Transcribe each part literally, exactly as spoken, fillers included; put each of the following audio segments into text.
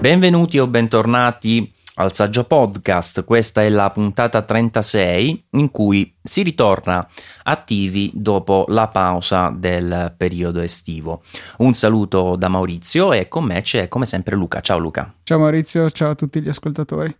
Benvenuti o bentornati al Saggio Podcast. Questa è la puntata trentasei in cui si ritorna attivi dopo la pausa del periodo estivo. Un saluto da Maurizio e con me c'è come sempre Luca. Ciao Luca. Ciao Maurizio, ciao a tutti gli ascoltatori.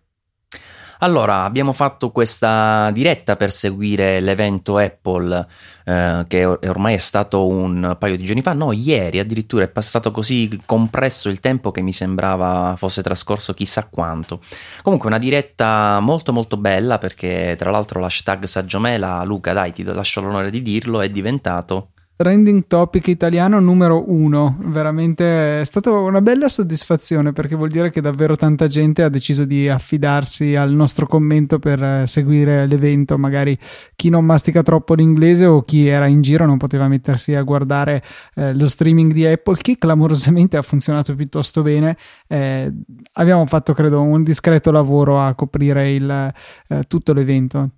Allora, abbiamo fatto questa diretta per seguire l'evento Apple eh, che or- ormai è stato un paio di giorni fa, no, ieri addirittura, è passato così compresso il tempo che mi sembrava fosse trascorso chissà quanto. Comunque una diretta molto molto bella, perché tra l'altro l'hashtag Saggiomela, Luca dai ti lascio l'onore di dirlo, è diventato trending topic italiano numero uno. Veramente è stata una bella soddisfazione, perché vuol dire che davvero tanta gente ha deciso di affidarsi al nostro commento per seguire l'evento. Magari chi non mastica troppo l'inglese o chi era in giro non poteva mettersi a guardare eh, lo streaming di Apple, che clamorosamente ha funzionato piuttosto bene. Eh, abbiamo fatto credo un discreto lavoro a coprire il, eh, tutto l'evento.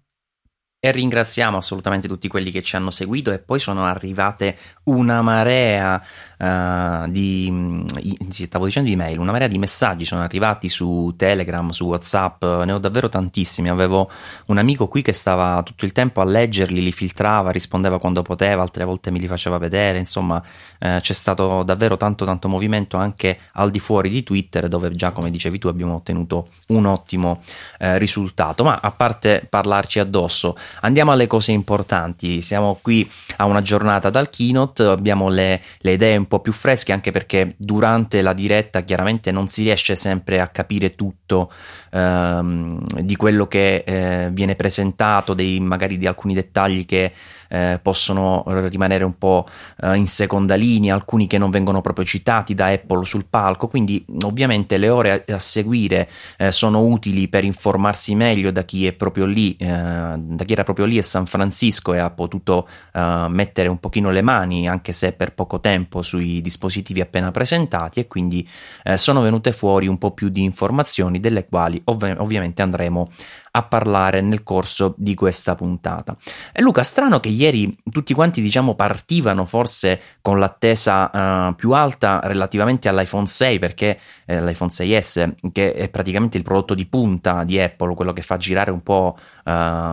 E ringraziamo assolutamente tutti quelli che ci hanno seguito, e poi sono arrivate una marea uh, di, stavo dicendo di mail, una marea di messaggi sono arrivati su Telegram, su WhatsApp, ne ho davvero tantissimi. Avevo un amico qui che stava tutto il tempo a leggerli, li filtrava, rispondeva quando poteva, altre volte me li faceva vedere, insomma eh, c'è stato davvero tanto tanto movimento anche al di fuori di Twitter, dove già, come dicevi tu, abbiamo ottenuto un ottimo eh, risultato. Ma a parte parlarci addosso, andiamo alle cose importanti. Siamo qui a una giornata dal keynote, abbiamo le, le idee un po' più fresche, anche perché durante la diretta chiaramente non si riesce sempre a capire tutto ehm, di quello che eh, viene presentato, dei, magari di alcuni dettagli che eh, possono rimanere un po' eh, in seconda linea, alcuni che non vengono proprio citati da Apple sul palco, quindi ovviamente le ore a, a seguire eh, sono utili per informarsi meglio da chi è proprio lì, eh, da chi era proprio lì a San Francisco e ha potuto uh, mettere un pochino le mani, anche se per poco tempo, sui dispositivi appena presentati, e quindi uh, sono venute fuori un po' più di informazioni, delle quali ov- ovviamente andremo a parlare nel corso di questa puntata. E Luca, strano che ieri tutti quanti, diciamo, partivano forse con l'attesa uh, più alta relativamente all'iPhone sei, perché eh, l'iPhone sei S, che è praticamente il prodotto di punta di Apple, quello che fa girare un po' uh,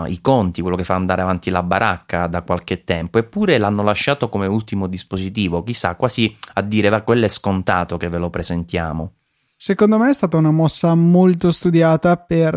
i conti, quello che fa andare avanti la baracca da qualche tempo, eppure l'hanno lasciato come ultimo dispositivo, chissà, quasi a dire va, quello è scontato che ve lo presentiamo. Secondo me è stata una mossa molto studiata per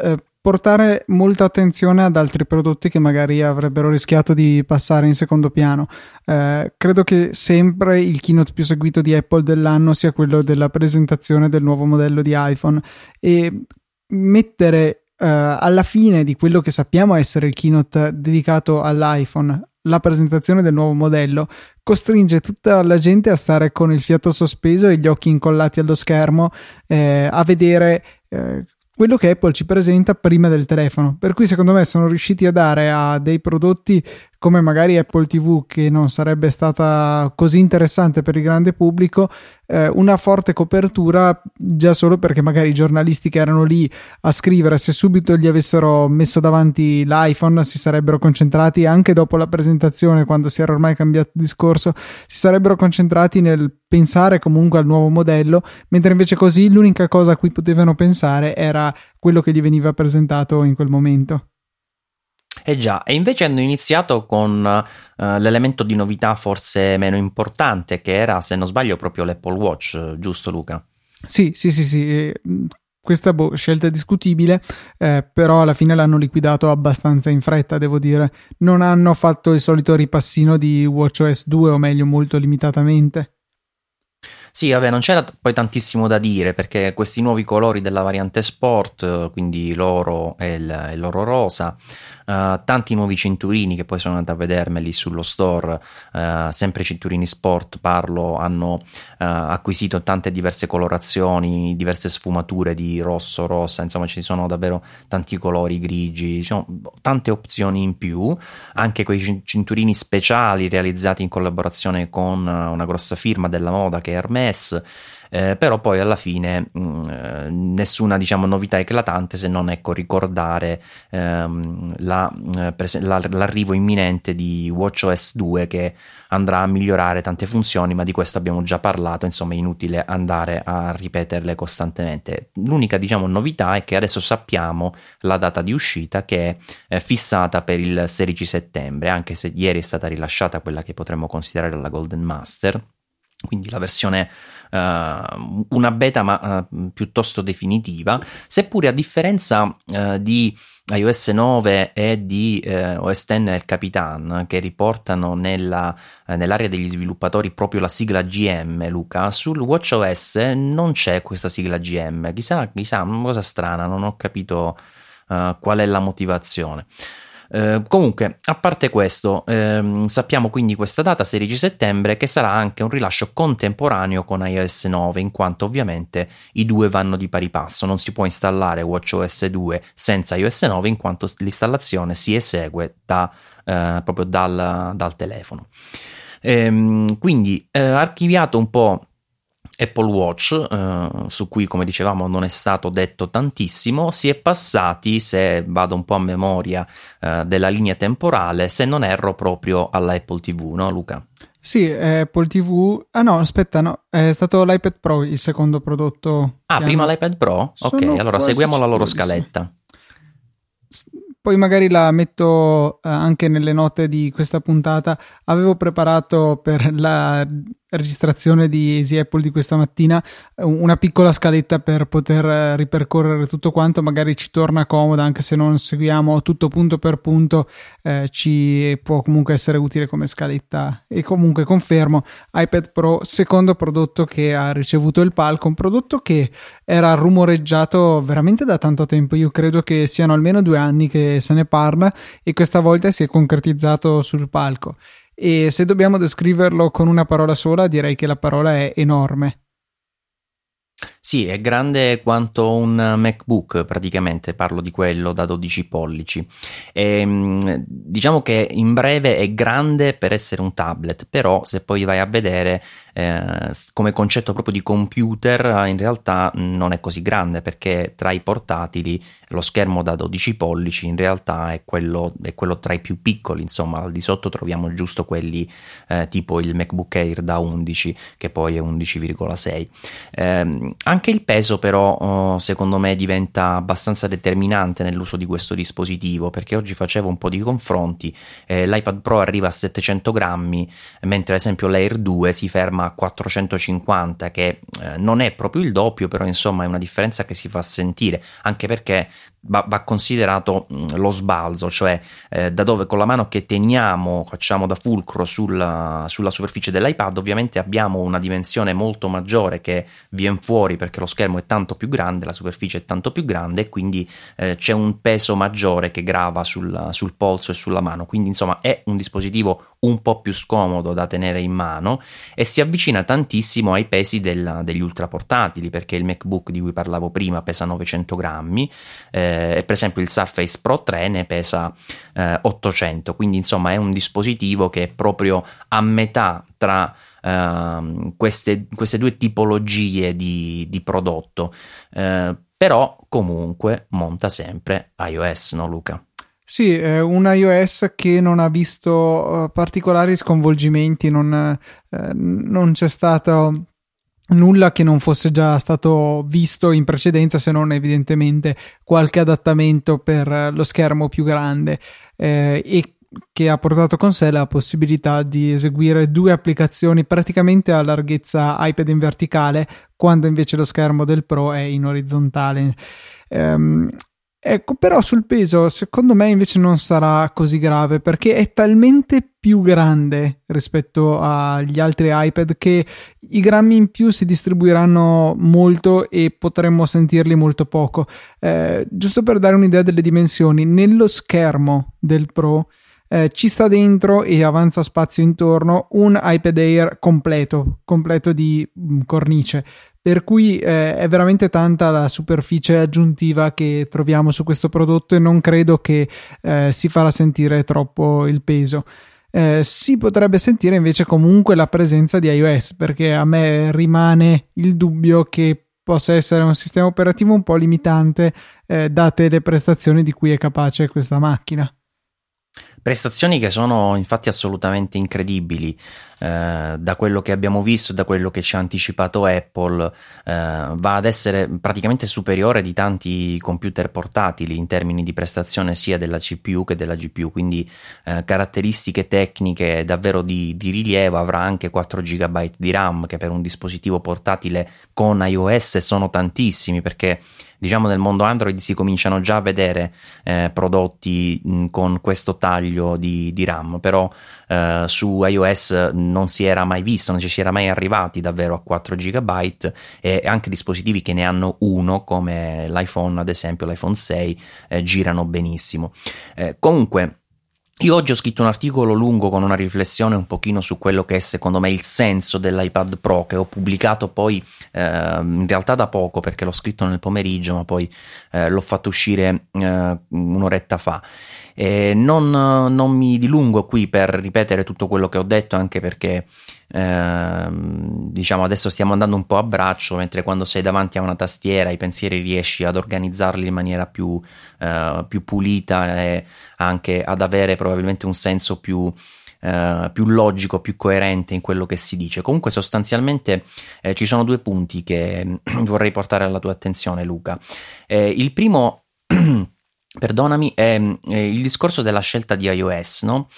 eh, portare molta attenzione ad altri prodotti che magari avrebbero rischiato di passare in secondo piano. Eh, credo che sempre il keynote più seguito di Apple dell'anno sia quello della presentazione del nuovo modello di iPhone, e mettere eh, alla fine di quello che sappiamo essere il keynote dedicato all'iPhone la presentazione del nuovo modello costringe tutta la gente a stare con il fiato sospeso e gli occhi incollati allo schermo, eh, a vedere eh, quello che Apple ci presenta prima del telefono. Per cui secondo me sono riusciti a dare a dei prodotti come magari Apple ti vu, che non sarebbe stata così interessante per il grande pubblico, eh, una forte copertura, già solo perché magari i giornalisti che erano lì a scrivere, se subito gli avessero messo davanti l'iPhone, si sarebbero concentrati, anche dopo la presentazione, quando si era ormai cambiato discorso, si sarebbero concentrati nel pensare comunque al nuovo modello, mentre invece così l'unica cosa a cui potevano pensare era quello che gli veniva presentato in quel momento. Eh già, e invece hanno iniziato con uh, l'elemento di novità forse meno importante, che era, se non sbaglio, proprio l'Apple Watch, giusto Luca? Sì, sì, sì, sì. Questa boh, scelta è discutibile, eh, però alla fine l'hanno liquidato abbastanza in fretta, devo dire. Non hanno fatto il solito ripassino di watchOS due, o meglio molto limitatamente. Sì, vabbè, non c'era poi tantissimo da dire, perché questi nuovi colori della variante sport, quindi l'oro e il, il l'oro rosa, uh, tanti nuovi cinturini, che poi sono andato a vedermeli sullo store, uh, sempre cinturini sport parlo, hanno uh, acquisito tante diverse colorazioni, diverse sfumature di rosso, rosa, insomma ci sono davvero tanti colori grigi, ci sono tante opzioni in più, anche quei cinturini speciali realizzati in collaborazione con una grossa firma della moda che è Hermès. eh, però poi alla fine mh, nessuna, diciamo, novità eclatante, se non, ecco, ricordare ehm, la, pres- la, l'arrivo imminente di watch O S due, che andrà a migliorare tante funzioni, ma di questo abbiamo già parlato, insomma è inutile andare a ripeterle costantemente. L'unica, diciamo, novità è che adesso sappiamo la data di uscita, che è fissata per il sedici settembre, anche se ieri è stata rilasciata quella che potremmo considerare la Golden Master, quindi la versione, uh, una beta ma uh, piuttosto definitiva, seppure a differenza uh, di iOS nove e di eh, O S X El Capitan, che riportano nella, eh, nell'area degli sviluppatori proprio la sigla G M, Luca, sul watch O S non c'è questa sigla G M, chissà, chissà, una cosa strana, non ho capito eh, qual è la motivazione. Eh, comunque, a parte questo, ehm, sappiamo quindi questa data, sedici settembre, che sarà anche un rilascio contemporaneo con iOS nove, in quanto ovviamente i due vanno di pari passo, non si può installare watch O S due senza iOS nove, in quanto l'installazione si esegue da, eh, proprio dal, dal telefono. Ehm, quindi eh, archiviato un po' Apple Watch, eh, su cui, come dicevamo, non è stato detto tantissimo, si è passati, se vado un po' a memoria eh, della linea temporale, se non erro, proprio alla Apple T V, no Luca? Sì, Apple T V, ah no, aspetta, no, è stato l'iPad Pro il secondo prodotto. Ah, prima hanno... l'iPad Pro? Ok, sono, allora seguiamo la loro scaletta. Sì. Poi magari la metto anche nelle note di questa puntata. Avevo preparato per la registrazione di Easy Apple di questa mattina una piccola scaletta per poter ripercorrere tutto quanto, magari ci torna comoda, anche se non seguiamo tutto punto per punto, eh, ci può comunque essere utile come scaletta. E comunque confermo, iPad Pro, secondo prodotto che ha ricevuto il palco, un prodotto che era rumoreggiato veramente da tanto tempo, io credo che siano almeno due anni che se ne parla, e questa volta si è concretizzato sul palco. E se dobbiamo descriverlo con una parola sola, direi che la parola è enorme. Sì, è grande quanto un MacBook, praticamente parlo di quello da dodici pollici. E, diciamo che in breve è grande per essere un tablet, però se poi vai a vedere eh, come concetto proprio di computer, in realtà non è così grande, perché tra i portatili lo schermo da dodici pollici in realtà è quello, è quello tra i più piccoli, insomma al di sotto troviamo giusto quelli eh, tipo il MacBook Air da undici, che poi è undici virgola sei. Eh, anche il peso però secondo me diventa abbastanza determinante nell'uso di questo dispositivo, perché oggi facevo un po' di confronti, eh, l'iPad Pro arriva a settecento grammi, mentre ad esempio l'Air due si ferma a quattrocentocinquanta, che eh, non è proprio il doppio, però insomma è una differenza che si fa sentire, anche perché va considerato lo sbalzo, cioè eh, da dove con la mano che teniamo facciamo da fulcro sulla, sulla superficie dell'iPad, ovviamente abbiamo una dimensione molto maggiore che viene fuori, perché lo schermo è tanto più grande, la superficie è tanto più grande, e quindi eh, c'è un peso maggiore che grava sul, sul polso e sulla mano, quindi insomma è un dispositivo un po' più scomodo da tenere in mano, e si avvicina tantissimo ai pesi della, degli ultraportatili, perché il MacBook di cui parlavo prima pesa novecento grammi, eh, e per esempio il Surface Pro tre ne pesa eh, ottocento, quindi insomma è un dispositivo che è proprio a metà tra eh, queste, queste due tipologie di, di prodotto, eh, però comunque monta sempre iOS, no Luca? Sì, eh, un iOS che non ha visto uh, particolari sconvolgimenti, non, eh, non c'è stato nulla che non fosse già stato visto in precedenza, se non evidentemente qualche adattamento per lo schermo più grande, eh, e che ha portato con sé la possibilità di eseguire due applicazioni praticamente a larghezza iPad in verticale, quando invece lo schermo del Pro è in orizzontale. Um, Ecco, però sul peso secondo me invece non sarà così grave, perché è talmente più grande rispetto agli altri iPad che i grammi in più si distribuiranno molto e potremmo sentirli molto poco. Eh, giusto per dare un'idea delle dimensioni, nello schermo del Pro Eh, ci sta dentro e avanza spazio intorno un iPad Air completo, completo di mh, cornice, per cui eh, è veramente tanta la superficie aggiuntiva che troviamo su questo prodotto, e non credo che eh, si farà sentire troppo il peso. eh, si potrebbe sentire invece comunque la presenza di iOS, perché a me rimane il dubbio che possa essere un sistema operativo un po' limitante, eh, date le prestazioni di cui è capace questa macchina. Prestazioni che sono infatti assolutamente incredibili, eh, da quello che abbiamo visto, da quello che ci ha anticipato Apple, eh, va ad essere praticamente superiore di tanti computer portatili in termini di prestazione sia della C P U che della G P U, quindi eh, caratteristiche tecniche davvero di, di rilievo. Avrà anche quattro giga byte di RAM, che per un dispositivo portatile con iOS sono tantissimi, perché diciamo nel mondo Android si cominciano già a vedere eh, prodotti mh, con questo taglio di, di RAM, però eh, su iOS non si era mai visto, non ci si era mai arrivati davvero a quattro giga byte, e anche dispositivi che ne hanno uno, come l'iPhone ad esempio, l'iPhone sei, eh, girano benissimo. Eh, comunque io oggi ho scritto un articolo lungo con una riflessione un pochino su quello che è secondo me il senso dell'iPad Pro, che ho pubblicato poi eh, in realtà da poco, perché l'ho scritto nel pomeriggio ma poi eh, l'ho fatto uscire eh, un'oretta fa. E non, non mi dilungo qui per ripetere tutto quello che ho detto, anche perché eh, diciamo adesso stiamo andando un po' a braccio, mentre quando sei davanti a una tastiera i pensieri riesci ad organizzarli in maniera più, eh, più pulita, e anche ad avere probabilmente un senso più, eh, più logico, più coerente in quello che si dice. Comunque sostanzialmente eh, ci sono due punti che vorrei portare alla tua attenzione, Luca. Eh, il primo, perdonami, è eh, il discorso della scelta di iOS, no?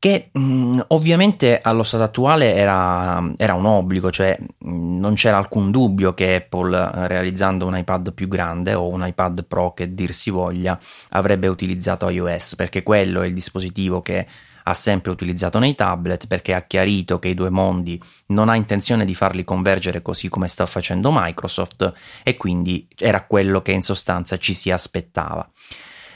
Che mh, ovviamente allo stato attuale era, era un obbligo, cioè mh, non c'era alcun dubbio che Apple, realizzando un iPad più grande o un iPad Pro che dir si voglia, avrebbe utilizzato iOS, perché quello è il dispositivo che ha sempre utilizzato nei tablet, perché ha chiarito che i due mondi non ha intenzione di farli convergere così come sta facendo Microsoft, e quindi era quello che in sostanza ci si aspettava.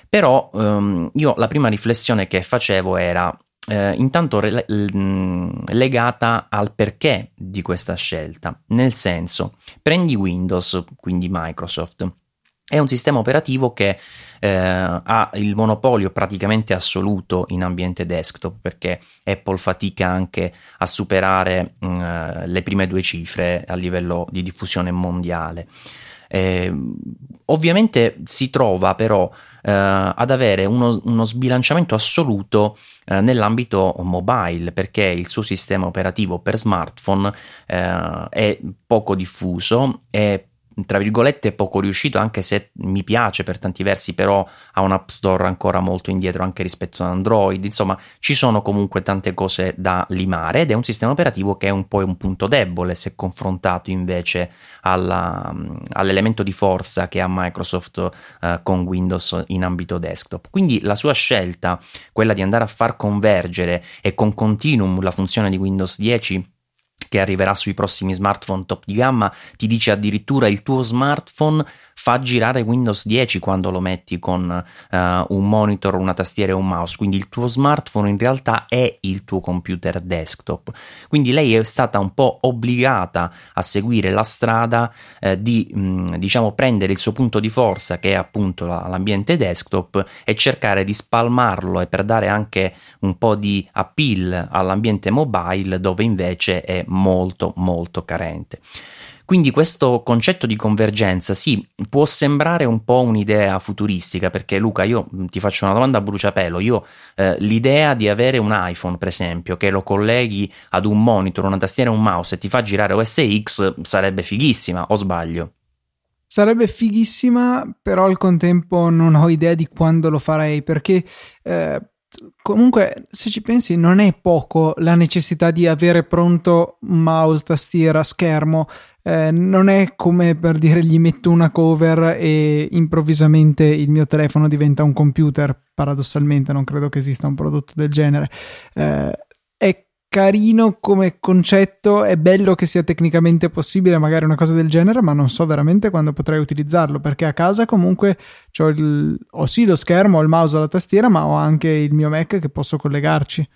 Però ehm, io la prima riflessione che facevo era eh, intanto re- legata al perché di questa scelta, nel senso, prendi Windows, quindi Microsoft, è un sistema operativo che eh, ha il monopolio praticamente assoluto in ambiente desktop, perché Apple fatica anche a superare mh, le prime due cifre a livello di diffusione mondiale. Eh, ovviamente si trova però eh, ad avere uno, uno sbilanciamento assoluto eh, nell'ambito mobile, perché il suo sistema operativo per smartphone eh, è poco diffuso, è tra virgolette poco riuscito, anche se mi piace per tanti versi, però ha un App Store ancora molto indietro anche rispetto ad Android. Insomma, ci sono comunque tante cose da limare, ed è un sistema operativo che è un po' un punto debole se confrontato invece alla, all'elemento di forza che ha Microsoft eh, con Windows in ambito desktop. Quindi la sua scelta, quella di andare a far convergere e con continuum la funzione di Windows dieci, che arriverà sui prossimi smartphone top di gamma, ti dice addirittura il tuo smartphone fa girare Windows dieci quando lo metti con uh, un monitor, una tastiera e un mouse, quindi il tuo smartphone in realtà è il tuo computer desktop. Quindi lei è stata un po' obbligata a seguire la strada eh, di mh, diciamo prendere il suo punto di forza, che è appunto la, l'ambiente desktop, e cercare di spalmarlo, e per dare anche un po' di appeal all'ambiente mobile, dove invece è molto molto carente. Quindi questo concetto di convergenza sì, può sembrare un po' un'idea futuristica, perché Luca, io ti faccio una domanda a bruciapelo. Io eh, l'idea di avere un iPhone, per esempio, che lo colleghi ad un monitor, una tastiera e un mouse e ti fa girare O S X sarebbe fighissima, o sbaglio? Sarebbe fighissima, però al contempo non ho idea di quando lo farei, perché eh, comunque se ci pensi non è poco la necessità di avere pronto mouse, tastiera, schermo. Eh, non è come per dire gli metto una cover e improvvisamente il mio telefono diventa un computer, paradossalmente non credo che esista un prodotto del genere. Eh, è carino come concetto, è bello che sia tecnicamente possibile magari una cosa del genere, ma non so veramente quando potrei utilizzarlo, perché a casa comunque c'ho il, ho sì lo schermo, ho il mouse, ho la tastiera, ma ho anche il mio Mac che posso collegarci.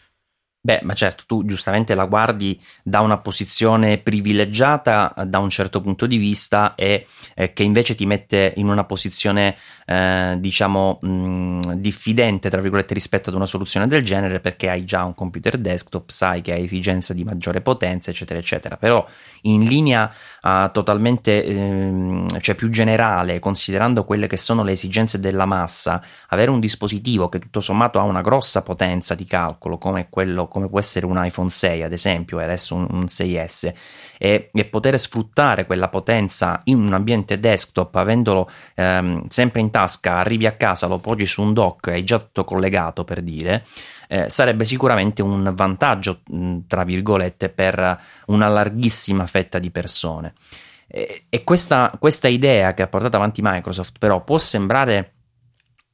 Beh, ma certo, tu giustamente la guardi da una posizione privilegiata da un certo punto di vista e eh, che invece ti mette in una posizione eh, diciamo mh, diffidente tra virgolette rispetto ad una soluzione del genere, perché hai già un computer desktop, sai che hai esigenza di maggiore potenza eccetera eccetera, però in linea eh, totalmente eh, cioè più generale, considerando quelle che sono le esigenze della massa, avere un dispositivo che tutto sommato ha una grossa potenza di calcolo come quello come può essere un iPhone sei ad esempio, e adesso un, un sei S, e, e poter sfruttare quella potenza in un ambiente desktop avendolo ehm, sempre in tasca, arrivi a casa, lo poggi su un dock e hai già tutto collegato, per dire, eh, sarebbe sicuramente un vantaggio mh, tra virgolette per una larghissima fetta di persone. E, e questa, questa idea che ha portato avanti Microsoft però può sembrare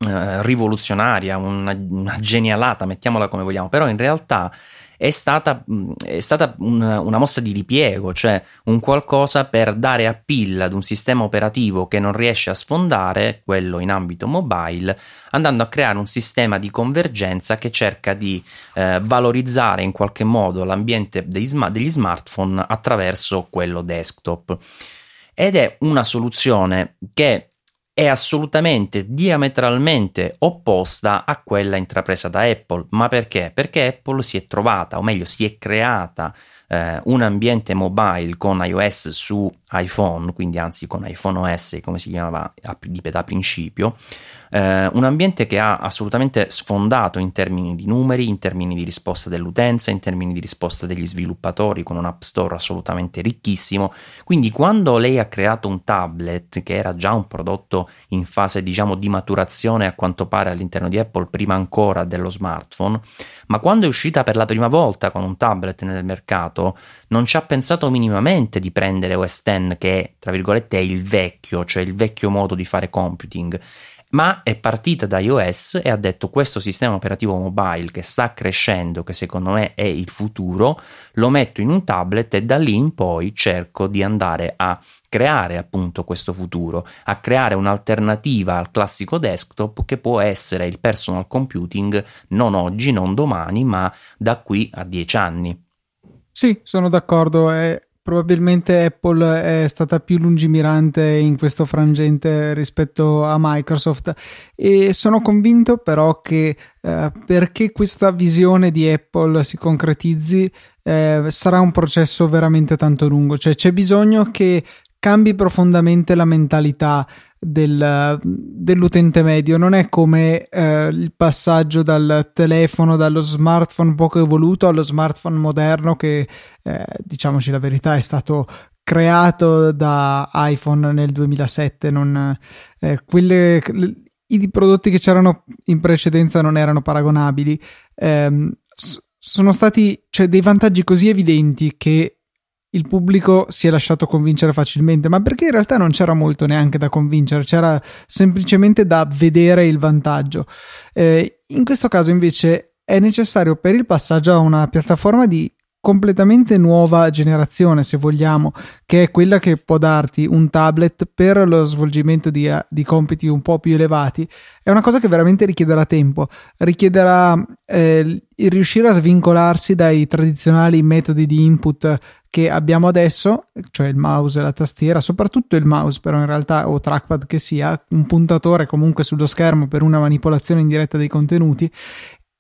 rivoluzionaria, una, una genialata, mettiamola come vogliamo, però in realtà è stata, è stata una, una mossa di ripiego, cioè un qualcosa per dare appeal ad un sistema operativo che non riesce a sfondare, quello in ambito mobile, andando a creare un sistema di convergenza che cerca di eh, valorizzare in qualche modo l'ambiente degli, sma- degli smartphone attraverso quello desktop. Ed è una soluzione che è assolutamente diametralmente opposta a quella intrapresa da Apple. Ma perché? Perché Apple si è trovata, o meglio si è creata eh, un ambiente mobile con iOS su iPhone, quindi anzi con iPhone O S come si chiamava da principio, eh, un ambiente che ha assolutamente sfondato in termini di numeri, in termini di risposta dell'utenza, in termini di risposta degli sviluppatori, con un app store assolutamente ricchissimo. Quindi quando lei ha creato un tablet, che era già un prodotto in fase diciamo di maturazione a quanto pare all'interno di Apple prima ancora dello smartphone, ma quando è uscita per la prima volta con un tablet nel mercato non ci ha pensato minimamente di prendere O S X che è, tra virgolette, è il vecchio, cioè il vecchio modo di fare computing, ma è partita da iOS e ha detto: questo sistema operativo mobile che sta crescendo, che secondo me è il futuro, lo metto in un tablet e da lì in poi cerco di andare a creare appunto questo futuro, a creare un'alternativa al classico desktop che può essere il personal computing, non oggi, non domani, ma da qui a dieci anni. Sì, sono d'accordo, è... probabilmente Apple è stata più lungimirante in questo frangente rispetto a Microsoft, e sono convinto però che eh, perché questa visione di Apple si concretizzi eh, sarà un processo veramente tanto lungo, cioè c'è bisogno che cambi profondamente la mentalità del, dell'utente medio. Non è come eh, il passaggio dal telefono, dallo smartphone poco evoluto allo smartphone moderno che, eh, diciamoci la verità, è stato creato da iPhone nel duemilasette. Non, eh, quelle, i prodotti che c'erano in precedenza non erano paragonabili. Eh, sono stati cioè, dei vantaggi così evidenti che il pubblico si è lasciato convincere facilmente, ma perché in realtà non c'era molto neanche da convincere, c'era semplicemente da vedere il vantaggio. Eh, in questo caso invece è necessario, per il passaggio a una piattaforma di completamente nuova generazione, se vogliamo, che è quella che può darti un tablet per lo svolgimento di, di compiti un po' più elevati, è una cosa che veramente richiederà tempo, richiederà eh, il riuscire a svincolarsi dai tradizionali metodi di input che abbiamo adesso, cioè il mouse e la tastiera, soprattutto il mouse però in realtà, o trackpad che sia, un puntatore comunque sullo schermo per una manipolazione in diretta dei contenuti.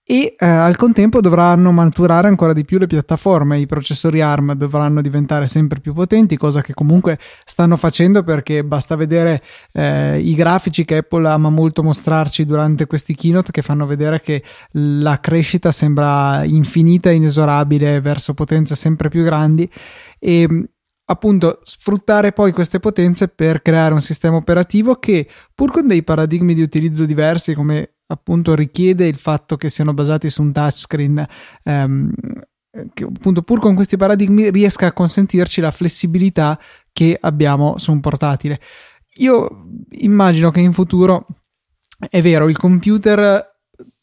E eh, al contempo dovranno maturare ancora di più le piattaforme, i processori A R M dovranno diventare sempre più potenti, cosa che comunque stanno facendo, perché basta vedere eh, i grafici che Apple ama molto mostrarci durante questi keynote, che fanno vedere che la crescita sembra infinita e inesorabile verso potenze sempre più grandi, e appunto sfruttare poi queste potenze per creare un sistema operativo che, pur con dei paradigmi di utilizzo diversi, come appunto richiede il fatto che siano basati su un touchscreen, ehm, che appunto pur con questi paradigmi riesca a consentirci la flessibilità che abbiamo su un portatile. Io immagino che in futuro, è vero, il computer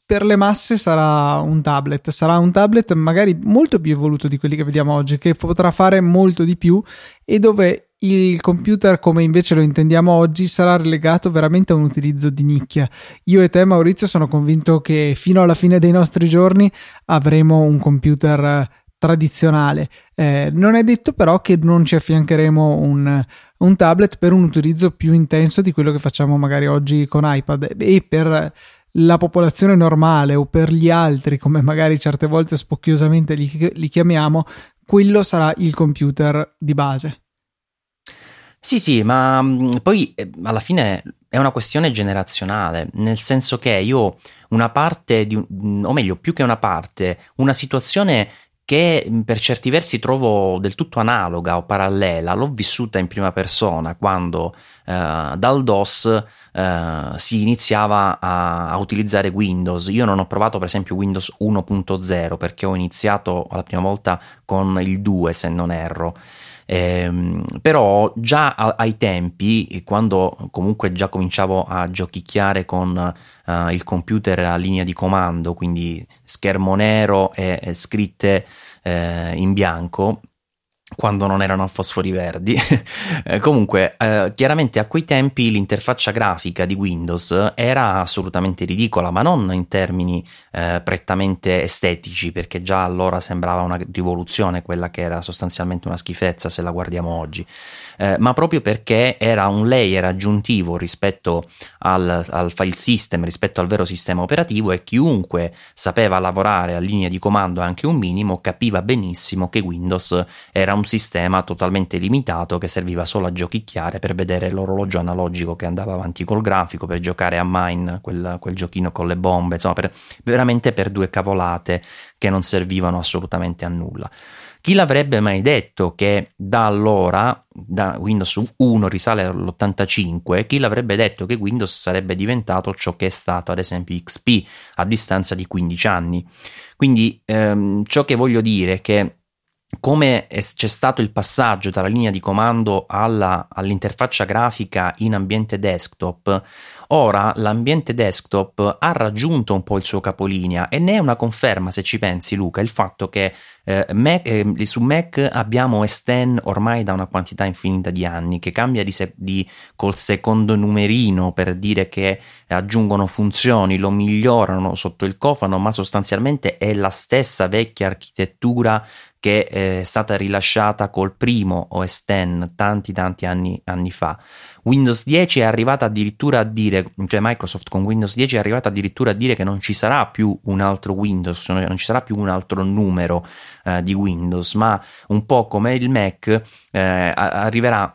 per le masse sarà un tablet, sarà un tablet magari molto più evoluto di quelli che vediamo oggi, che potrà fare molto di più e dove il computer, come invece lo intendiamo oggi, sarà relegato veramente a un utilizzo di nicchia. Io e te, Maurizio, sono convinto che fino alla fine dei nostri giorni avremo un computer tradizionale. Eh, non è detto però che non ci affiancheremo un, un tablet per un utilizzo più intenso di quello che facciamo magari oggi con iPad, e per la popolazione normale o per gli altri, come magari certe volte spocchiosamente li, li chiamiamo, quello sarà il computer di base. Sì, sì, ma poi alla fine è una questione generazionale, nel senso che io una parte, di, o meglio più che una parte, una situazione che per certi versi trovo del tutto analoga o parallela, l'ho vissuta in prima persona quando eh, dal DOS eh, si iniziava a, a utilizzare Windows. Io non ho provato per esempio Windows uno punto zero perché ho iniziato la prima volta con il due, se non erro. Eh, però già a, ai tempi, quando comunque già cominciavo a giochicchiare con uh, il computer a linea di comando, quindi schermo nero e, e scritte eh, in bianco, quando non erano a fosfori verdi eh, comunque eh, chiaramente a quei tempi l'interfaccia grafica di Windows era assolutamente ridicola, ma non in termini eh, prettamente estetici, perché già allora sembrava una rivoluzione quella che era sostanzialmente una schifezza se la guardiamo oggi, eh, ma proprio perché era un layer aggiuntivo rispetto al, al file system, rispetto al vero sistema operativo, e chiunque sapeva lavorare a linea di comando anche un minimo capiva benissimo che Windows era un un sistema totalmente limitato che serviva solo a giochicchiare, per vedere l'orologio analogico che andava avanti col grafico, per giocare a Mine, quel, quel giochino con le bombe, insomma per, veramente per due cavolate che non servivano assolutamente a nulla. Chi l'avrebbe mai detto che da allora, da Windows uno risale all'ottantacinque, chi l'avrebbe detto che Windows sarebbe diventato ciò che è stato ad esempio X P a distanza di quindici anni? Quindi ehm, ciò che voglio dire è che come c'è stato il passaggio dalla linea di comando alla, all'interfaccia grafica in ambiente desktop, ora l'ambiente desktop ha raggiunto un po' il suo capolinea, e ne è una conferma, se ci pensi Luca, il fatto che eh, Mac, eh, su Mac abbiamo O S dieci ormai da una quantità infinita di anni, che cambia di se- di, col secondo numerino per dire che aggiungono funzioni, lo migliorano sotto il cofano, ma sostanzialmente è la stessa vecchia architettura che è stata rilasciata col primo O S dieci tanti tanti anni, anni fa. Windows dieci è arrivata addirittura a dire, cioè Microsoft con Windows dieci è arrivata addirittura a dire che non ci sarà più un altro Windows, cioè non ci sarà più un altro numero eh, di Windows, ma un po' come il Mac eh, arriverà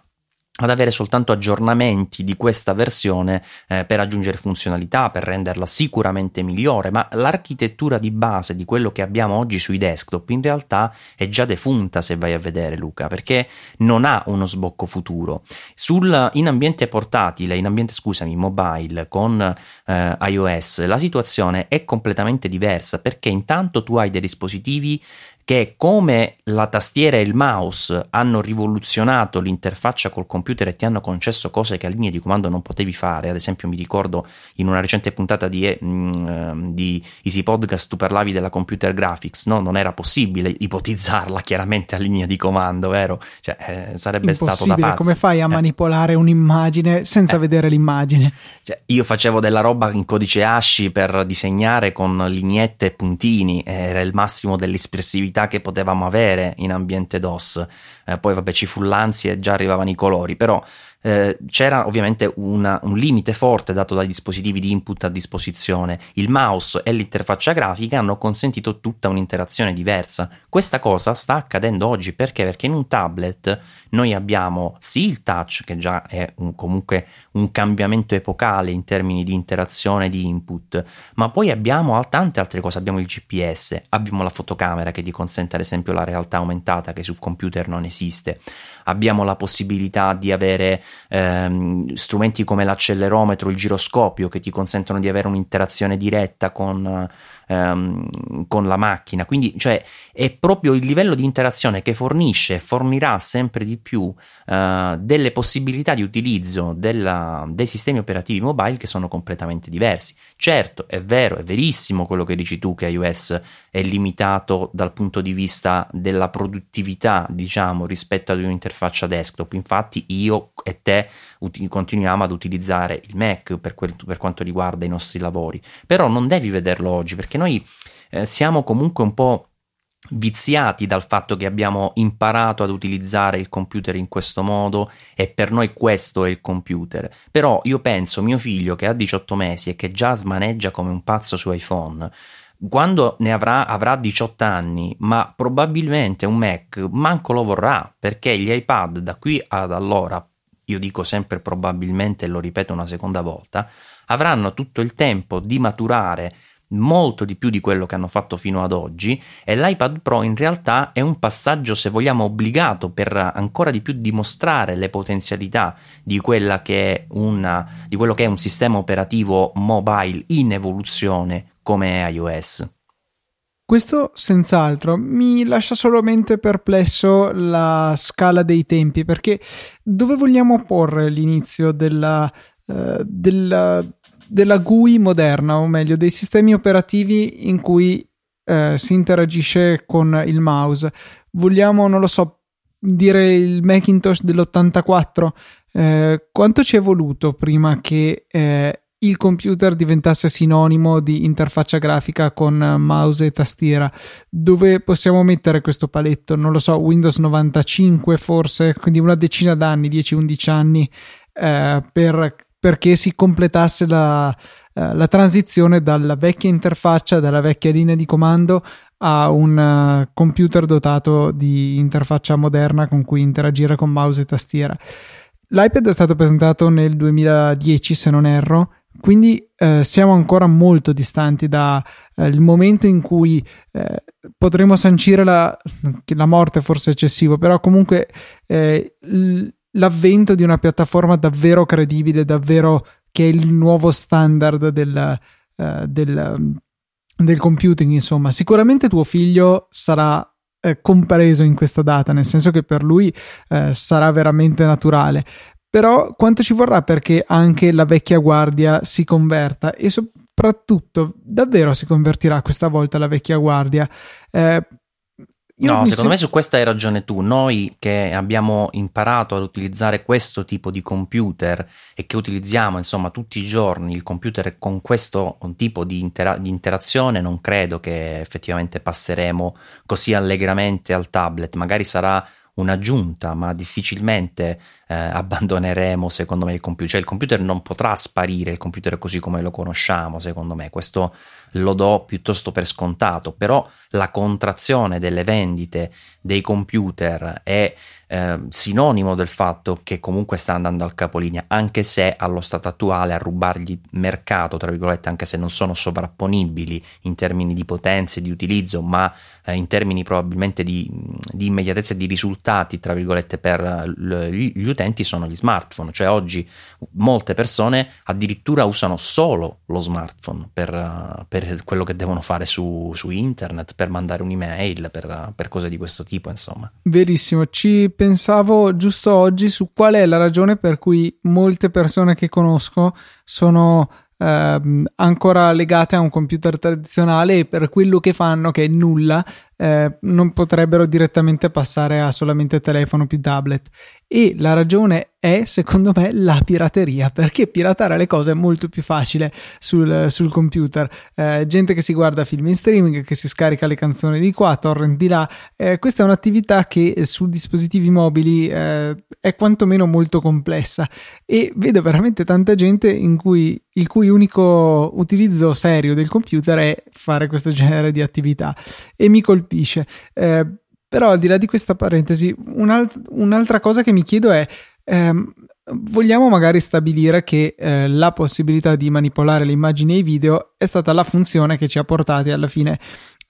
ad avere soltanto aggiornamenti di questa versione eh, per aggiungere funzionalità, per renderla sicuramente migliore, ma l'architettura di base di quello che abbiamo oggi sui desktop in realtà è già defunta, se vai a vedere Luca, perché non ha uno sbocco futuro. Sul, in ambiente portatile, in ambiente scusami, mobile con eh, iOS, la situazione è completamente diversa, perché intanto tu hai dei dispositivi che, come la tastiera e il mouse, hanno rivoluzionato l'interfaccia col computer e ti hanno concesso cose che a linea di comando non potevi fare. Ad esempio, mi ricordo in una recente puntata di, di Easy Podcast tu parlavi della computer graphics, no? Non era possibile ipotizzarla chiaramente a linea di comando, vero? Cioè, eh, sarebbe stato da pazzi. Come fai a eh. manipolare un'immagine senza eh. vedere l'immagine? Cioè, io facevo della roba in codice ASCII per disegnare con lineette e puntini, era il massimo dell'espressività che potevamo avere in ambiente DOS. Eh, poi vabbè, ci fu l'ansia e già arrivavano i colori, però eh, c'era ovviamente una, un limite forte dato dai dispositivi di input a disposizione. Il mouse e l'interfaccia grafica hanno consentito tutta un'interazione diversa. Questa cosa sta accadendo oggi, perché? Perché in un tablet noi abbiamo sì il touch, che già è un, comunque un cambiamento epocale in termini di interazione di input, ma poi abbiamo tante altre cose, abbiamo il G P S, abbiamo la fotocamera che ti consente ad esempio la realtà aumentata, che sul computer non esiste, abbiamo la possibilità di avere ehm, strumenti come l'accelerometro, il giroscopio, che ti consentono di avere un'interazione diretta con, ehm, con la macchina. Quindi cioè, è proprio il livello di interazione che fornisce e fornirà sempre di più eh, delle possibilità di utilizzo della, dei sistemi operativi mobile che sono completamente diversi. Certo, è vero, è verissimo quello che dici tu, che iOS è limitato dal punto di vista della produttività, diciamo, rispetto ad un'interfaccia desktop. Infatti io e te ut- continuiamo ad utilizzare il Mac per, quel, per quanto riguarda i nostri lavori, però non devi vederlo oggi, perché noi eh, siamo comunque un po' viziati dal fatto che abbiamo imparato ad utilizzare il computer in questo modo e per noi questo è il computer. Però io penso, mio figlio che ha diciotto mesi e che già smaneggia come un pazzo su iPhone, quando ne avrà, avrà diciotto anni, ma probabilmente un Mac manco lo vorrà, perché gli iPad da qui ad allora, io dico sempre probabilmente e lo ripeto una seconda volta, avranno tutto il tempo di maturare molto di più di quello che hanno fatto fino ad oggi, e l'iPad Pro in realtà è un passaggio, se vogliamo, obbligato per ancora di più dimostrare le potenzialità di quella che è una, di quello che è un sistema operativo mobile in evoluzione come iOS. Questo senz'altro. Mi lascia solamente perplesso la scala dei tempi, perché dove vogliamo porre l'inizio della uh, della della G U I moderna, o meglio dei sistemi operativi in cui eh, si interagisce con il mouse? Vogliamo, non lo so, dire il Macintosh dell'ottantaquattro? Eh, quanto ci è voluto prima che eh, il computer diventasse sinonimo di interfaccia grafica con mouse e tastiera? Dove possiamo mettere questo paletto? Non lo so, Windows novantacinque forse, quindi una decina d'anni, dieci undici anni, eh, per perché si completasse la, eh, la transizione dalla vecchia interfaccia, dalla vecchia linea di comando a un uh, computer dotato di interfaccia moderna con cui interagire con mouse e tastiera. L'iPad è stato presentato nel duemiladieci, se non erro, quindi eh, siamo ancora molto distanti dal eh, momento in cui eh, potremo sancire la, la morte, forse eccessivo, però comunque eh, l- l'avvento di una piattaforma davvero credibile, davvero che è il nuovo standard del, uh, del, del computing, insomma. Sicuramente tuo figlio sarà eh, compreso in questa data, nel senso che per lui eh, sarà veramente naturale, però quanto ci vorrà perché anche la vecchia guardia si converta? E soprattutto, davvero si convertirà questa volta la vecchia guardia? Eh, Io no, secondo se... me su questa hai ragione tu. Noi che abbiamo imparato ad utilizzare questo tipo di computer e che utilizziamo, insomma, tutti i giorni il computer con questo tipo di, intera- di interazione, non credo che effettivamente passeremo così allegramente al tablet. Magari sarà un'aggiunta, ma difficilmente eh, abbandoneremo, secondo me, il computer. Cioè il computer non potrà sparire, il computer così come lo conosciamo, secondo me. Questo lo do piuttosto per scontato, però la contrazione delle vendite dei computer è eh, sinonimo del fatto che comunque sta andando al capolinea, anche se allo stato attuale a rubargli mercato, tra virgolette, anche se non sono sovrapponibili in termini di potenze, di utilizzo, ma eh, in termini probabilmente di, di immediatezza e di risultati, tra virgolette, per l- gli utenti sono gli smartphone. Cioè oggi molte persone addirittura usano solo lo smartphone per, per quello che devono fare su, su internet, per mandare un'email, per, per cose di questo tipo, insomma. Verissimo, ci pensavo giusto oggi su qual è la ragione per cui molte persone che conosco sono ehm, ancora legate a un computer tradizionale e per quello che fanno, che è nulla, eh, non potrebbero direttamente passare a solamente telefono più tablet. E la ragione è, secondo me, la pirateria, perché piratare le cose è molto più facile sul, sul computer. Eh, gente che si guarda film in streaming, che si scarica le canzoni di qua, torrent di là, eh, questa è un'attività che su dispositivi mobili eh, è quantomeno molto complessa, e vedo veramente tanta gente in cui, il cui unico utilizzo serio del computer è fare questo genere di attività, e mi colpisce. Eh, però al di là di questa parentesi, un'alt- un'altra cosa che mi chiedo è eh, vogliamo magari stabilire che eh, la possibilità di manipolare le immagini e i video è stata la funzione che ci ha portati alla fine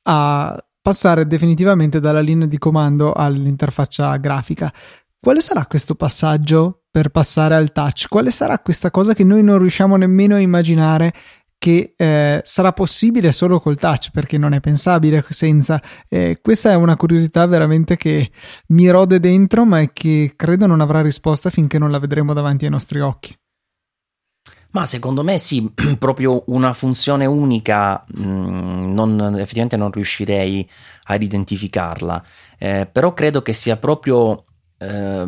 a passare definitivamente dalla linea di comando all'interfaccia grafica. Quale sarà questo passaggio per passare al touch? Quale sarà questa cosa che noi non riusciamo nemmeno a immaginare, che eh, sarà possibile solo col touch, perché non è pensabile senza. Eh, questa è una curiosità veramente che mi rode dentro, ma che credo non avrà risposta finché non la vedremo davanti ai nostri occhi. Ma secondo me sì, proprio una funzione unica mh, non, effettivamente non riuscirei ad identificarla, eh, però credo che sia proprio eh,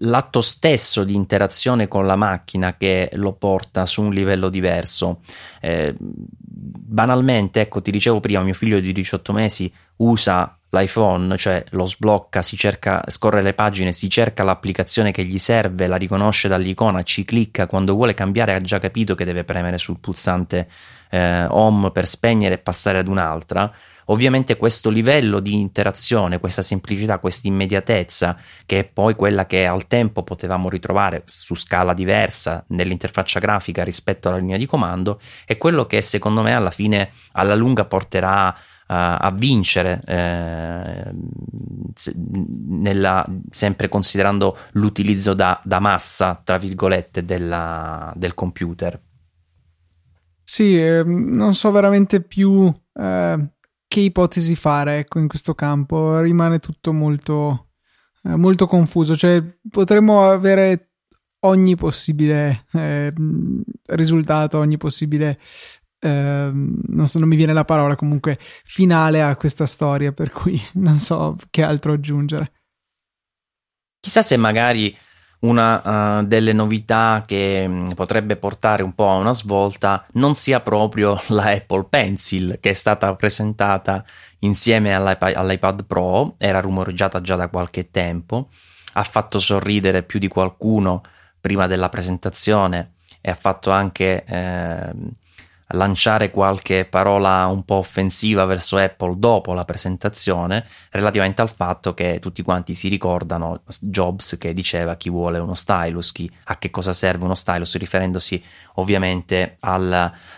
l'atto stesso di interazione con la macchina che lo porta su un livello diverso. Eh, banalmente, ecco, ti dicevo prima, mio figlio di diciotto mesi usa l'iPhone, cioè lo sblocca, si cerca, scorre le pagine, si cerca l'applicazione che gli serve, la riconosce dall'icona, ci clicca, quando vuole cambiare ha già capito che deve premere sul pulsante eh, home per spegnere e passare ad un'altra. Ovviamente questo livello di interazione, questa semplicità, questa immediatezza, che è poi quella che al tempo potevamo ritrovare su scala diversa nell'interfaccia grafica rispetto alla linea di comando, è quello che secondo me alla fine alla lunga porterà a vincere, eh, nella, sempre considerando l'utilizzo da, da massa, tra virgolette, della, del computer. Sì, eh, non so veramente più eh, che ipotesi fare, ecco, in questo campo rimane tutto molto, eh, molto confuso, cioè potremmo avere ogni possibile eh, risultato, ogni possibile Eh, non so, non mi viene la parola, comunque finale a questa storia, per cui non so che altro aggiungere. Chissà se magari una uh, delle novità che mh, potrebbe portare un po' a una svolta non sia proprio la Apple Pencil, che è stata presentata insieme all'iP- all'iPad Pro, era rumoreggiata già da qualche tempo, ha fatto sorridere più di qualcuno prima della presentazione e ha fatto anche eh, lanciare qualche parola un po' offensiva verso Apple dopo la presentazione, relativamente al fatto che tutti quanti si ricordano Jobs che diceva chi vuole uno stylus, chi, a che cosa serve uno stylus, riferendosi ovviamente al,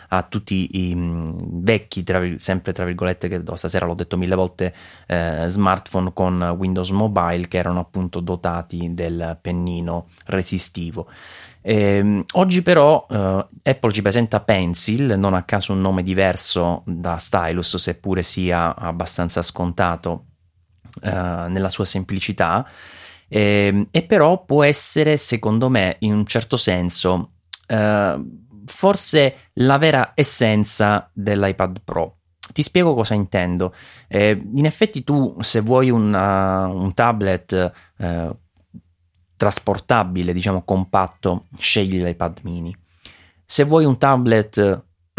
a tutti i mh, vecchi, tra, sempre tra virgolette, che stasera l'ho detto mille volte, eh, smartphone con Windows Mobile, che erano appunto dotati del pennino resistivo. Eh, oggi però eh, Apple ci presenta Pencil, non a caso un nome diverso da Stylus, seppure sia abbastanza scontato eh, nella sua semplicità, eh, e però può essere, secondo me, in un certo senso eh, forse la vera essenza dell'iPad Pro. Ti spiego cosa intendo. Eh, in effetti tu, se vuoi una, un tablet eh, trasportabile, diciamo compatto, scegli l'iPad mini. Se vuoi un tablet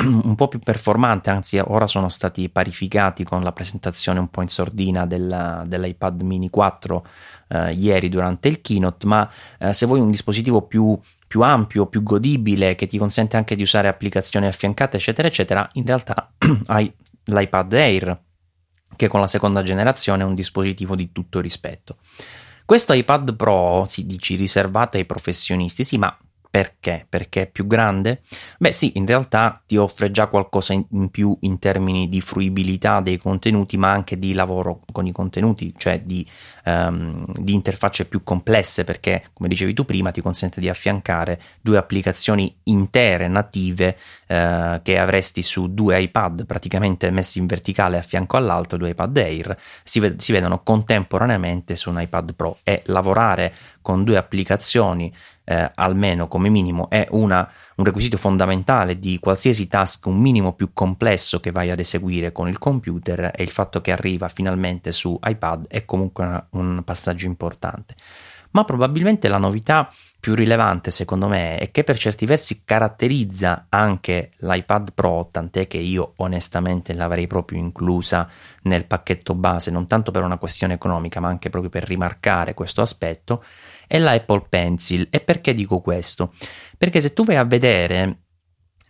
un po' più performante, anzi ora sono stati parificati con la presentazione un po' in sordina della, dell'iPad mini quattro eh, ieri durante il keynote, ma eh, se vuoi un dispositivo più, più ampio, più godibile, che ti consente anche di usare applicazioni affiancate eccetera eccetera, in realtà hai l'iPad Air, che con la seconda generazione è un dispositivo di tutto rispetto. Questo iPad Pro si dice riservato ai professionisti, sì, ma perché? Perché è più grande? Beh sì, in realtà ti offre già qualcosa in più in termini di fruibilità dei contenuti, ma anche di lavoro con i contenuti, cioè di, um, di interfacce più complesse, perché come dicevi tu prima ti consente di affiancare due applicazioni intere, native, eh, che avresti su due iPad praticamente messi in verticale a fianco all'altro, due iPad Air, si, ved- si vedono contemporaneamente su un iPad Pro, e lavorare con due applicazioni Eh, almeno come minimo è una, un requisito fondamentale di qualsiasi task un minimo più complesso che vai ad eseguire con il computer, e il fatto che arriva finalmente su iPad è comunque una, un passaggio importante. Ma probabilmente la novità più rilevante, secondo me, è che per certi versi caratterizza anche l'iPad Pro, tant'è che io onestamente l'avrei proprio inclusa nel pacchetto base, non tanto per una questione economica ma anche proprio per rimarcare questo aspetto, è la Apple Pencil. E perché dico questo? Perché se tu vai a vedere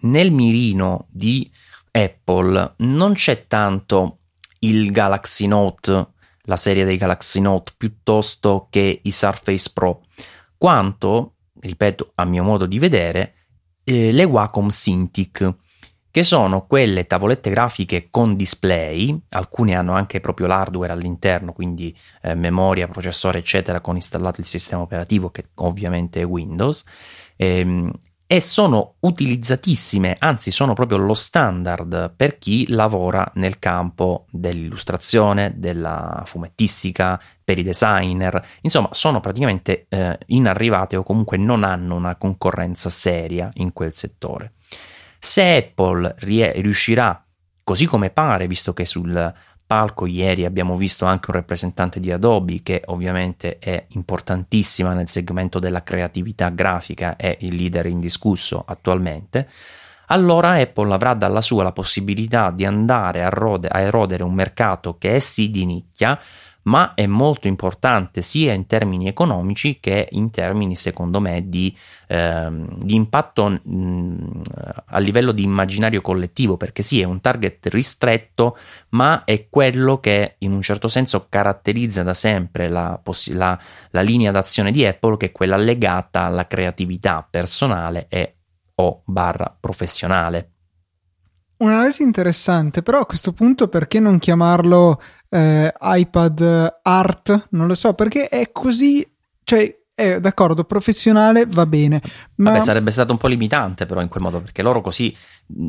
nel mirino di Apple non c'è tanto il Galaxy Note, la serie dei Galaxy Note, piuttosto che i Surface Pro, quanto, ripeto, a mio modo di vedere, eh, le Wacom Cintiq, che sono quelle tavolette grafiche con display, alcune hanno anche proprio l'hardware all'interno, quindi eh, memoria, processore eccetera, con installato il sistema operativo che ovviamente è Windows, ehm, e sono utilizzatissime, anzi sono proprio lo standard per chi lavora nel campo dell'illustrazione, della fumettistica, per i designer. Insomma, sono praticamente eh, inarrivate o comunque non hanno una concorrenza seria in quel settore. Se Apple rie- riuscirà, così come pare, visto che sul palco ieri abbiamo visto anche un rappresentante di Adobe che ovviamente è importantissima nel segmento della creatività grafica, è il leader indiscusso attualmente, allora Apple avrà dalla sua la possibilità di andare a, rode- a erodere un mercato che è sì di nicchia, ma è molto importante sia in termini economici che in termini, secondo me, di, eh, di impatto mh, a livello di immaginario collettivo, perché sì, è un target ristretto, ma è quello che in un certo senso caratterizza da sempre la, poss- la, la linea d'azione di Apple, che è quella legata alla creatività personale e o barra professionale. Un'analisi interessante, però a questo punto perché non chiamarlo eh, iPad Art? Non lo so, perché è così, cioè è d'accordo, professionale va bene. Ma... Vabbè, sarebbe stato un po' limitante però in quel modo, perché loro così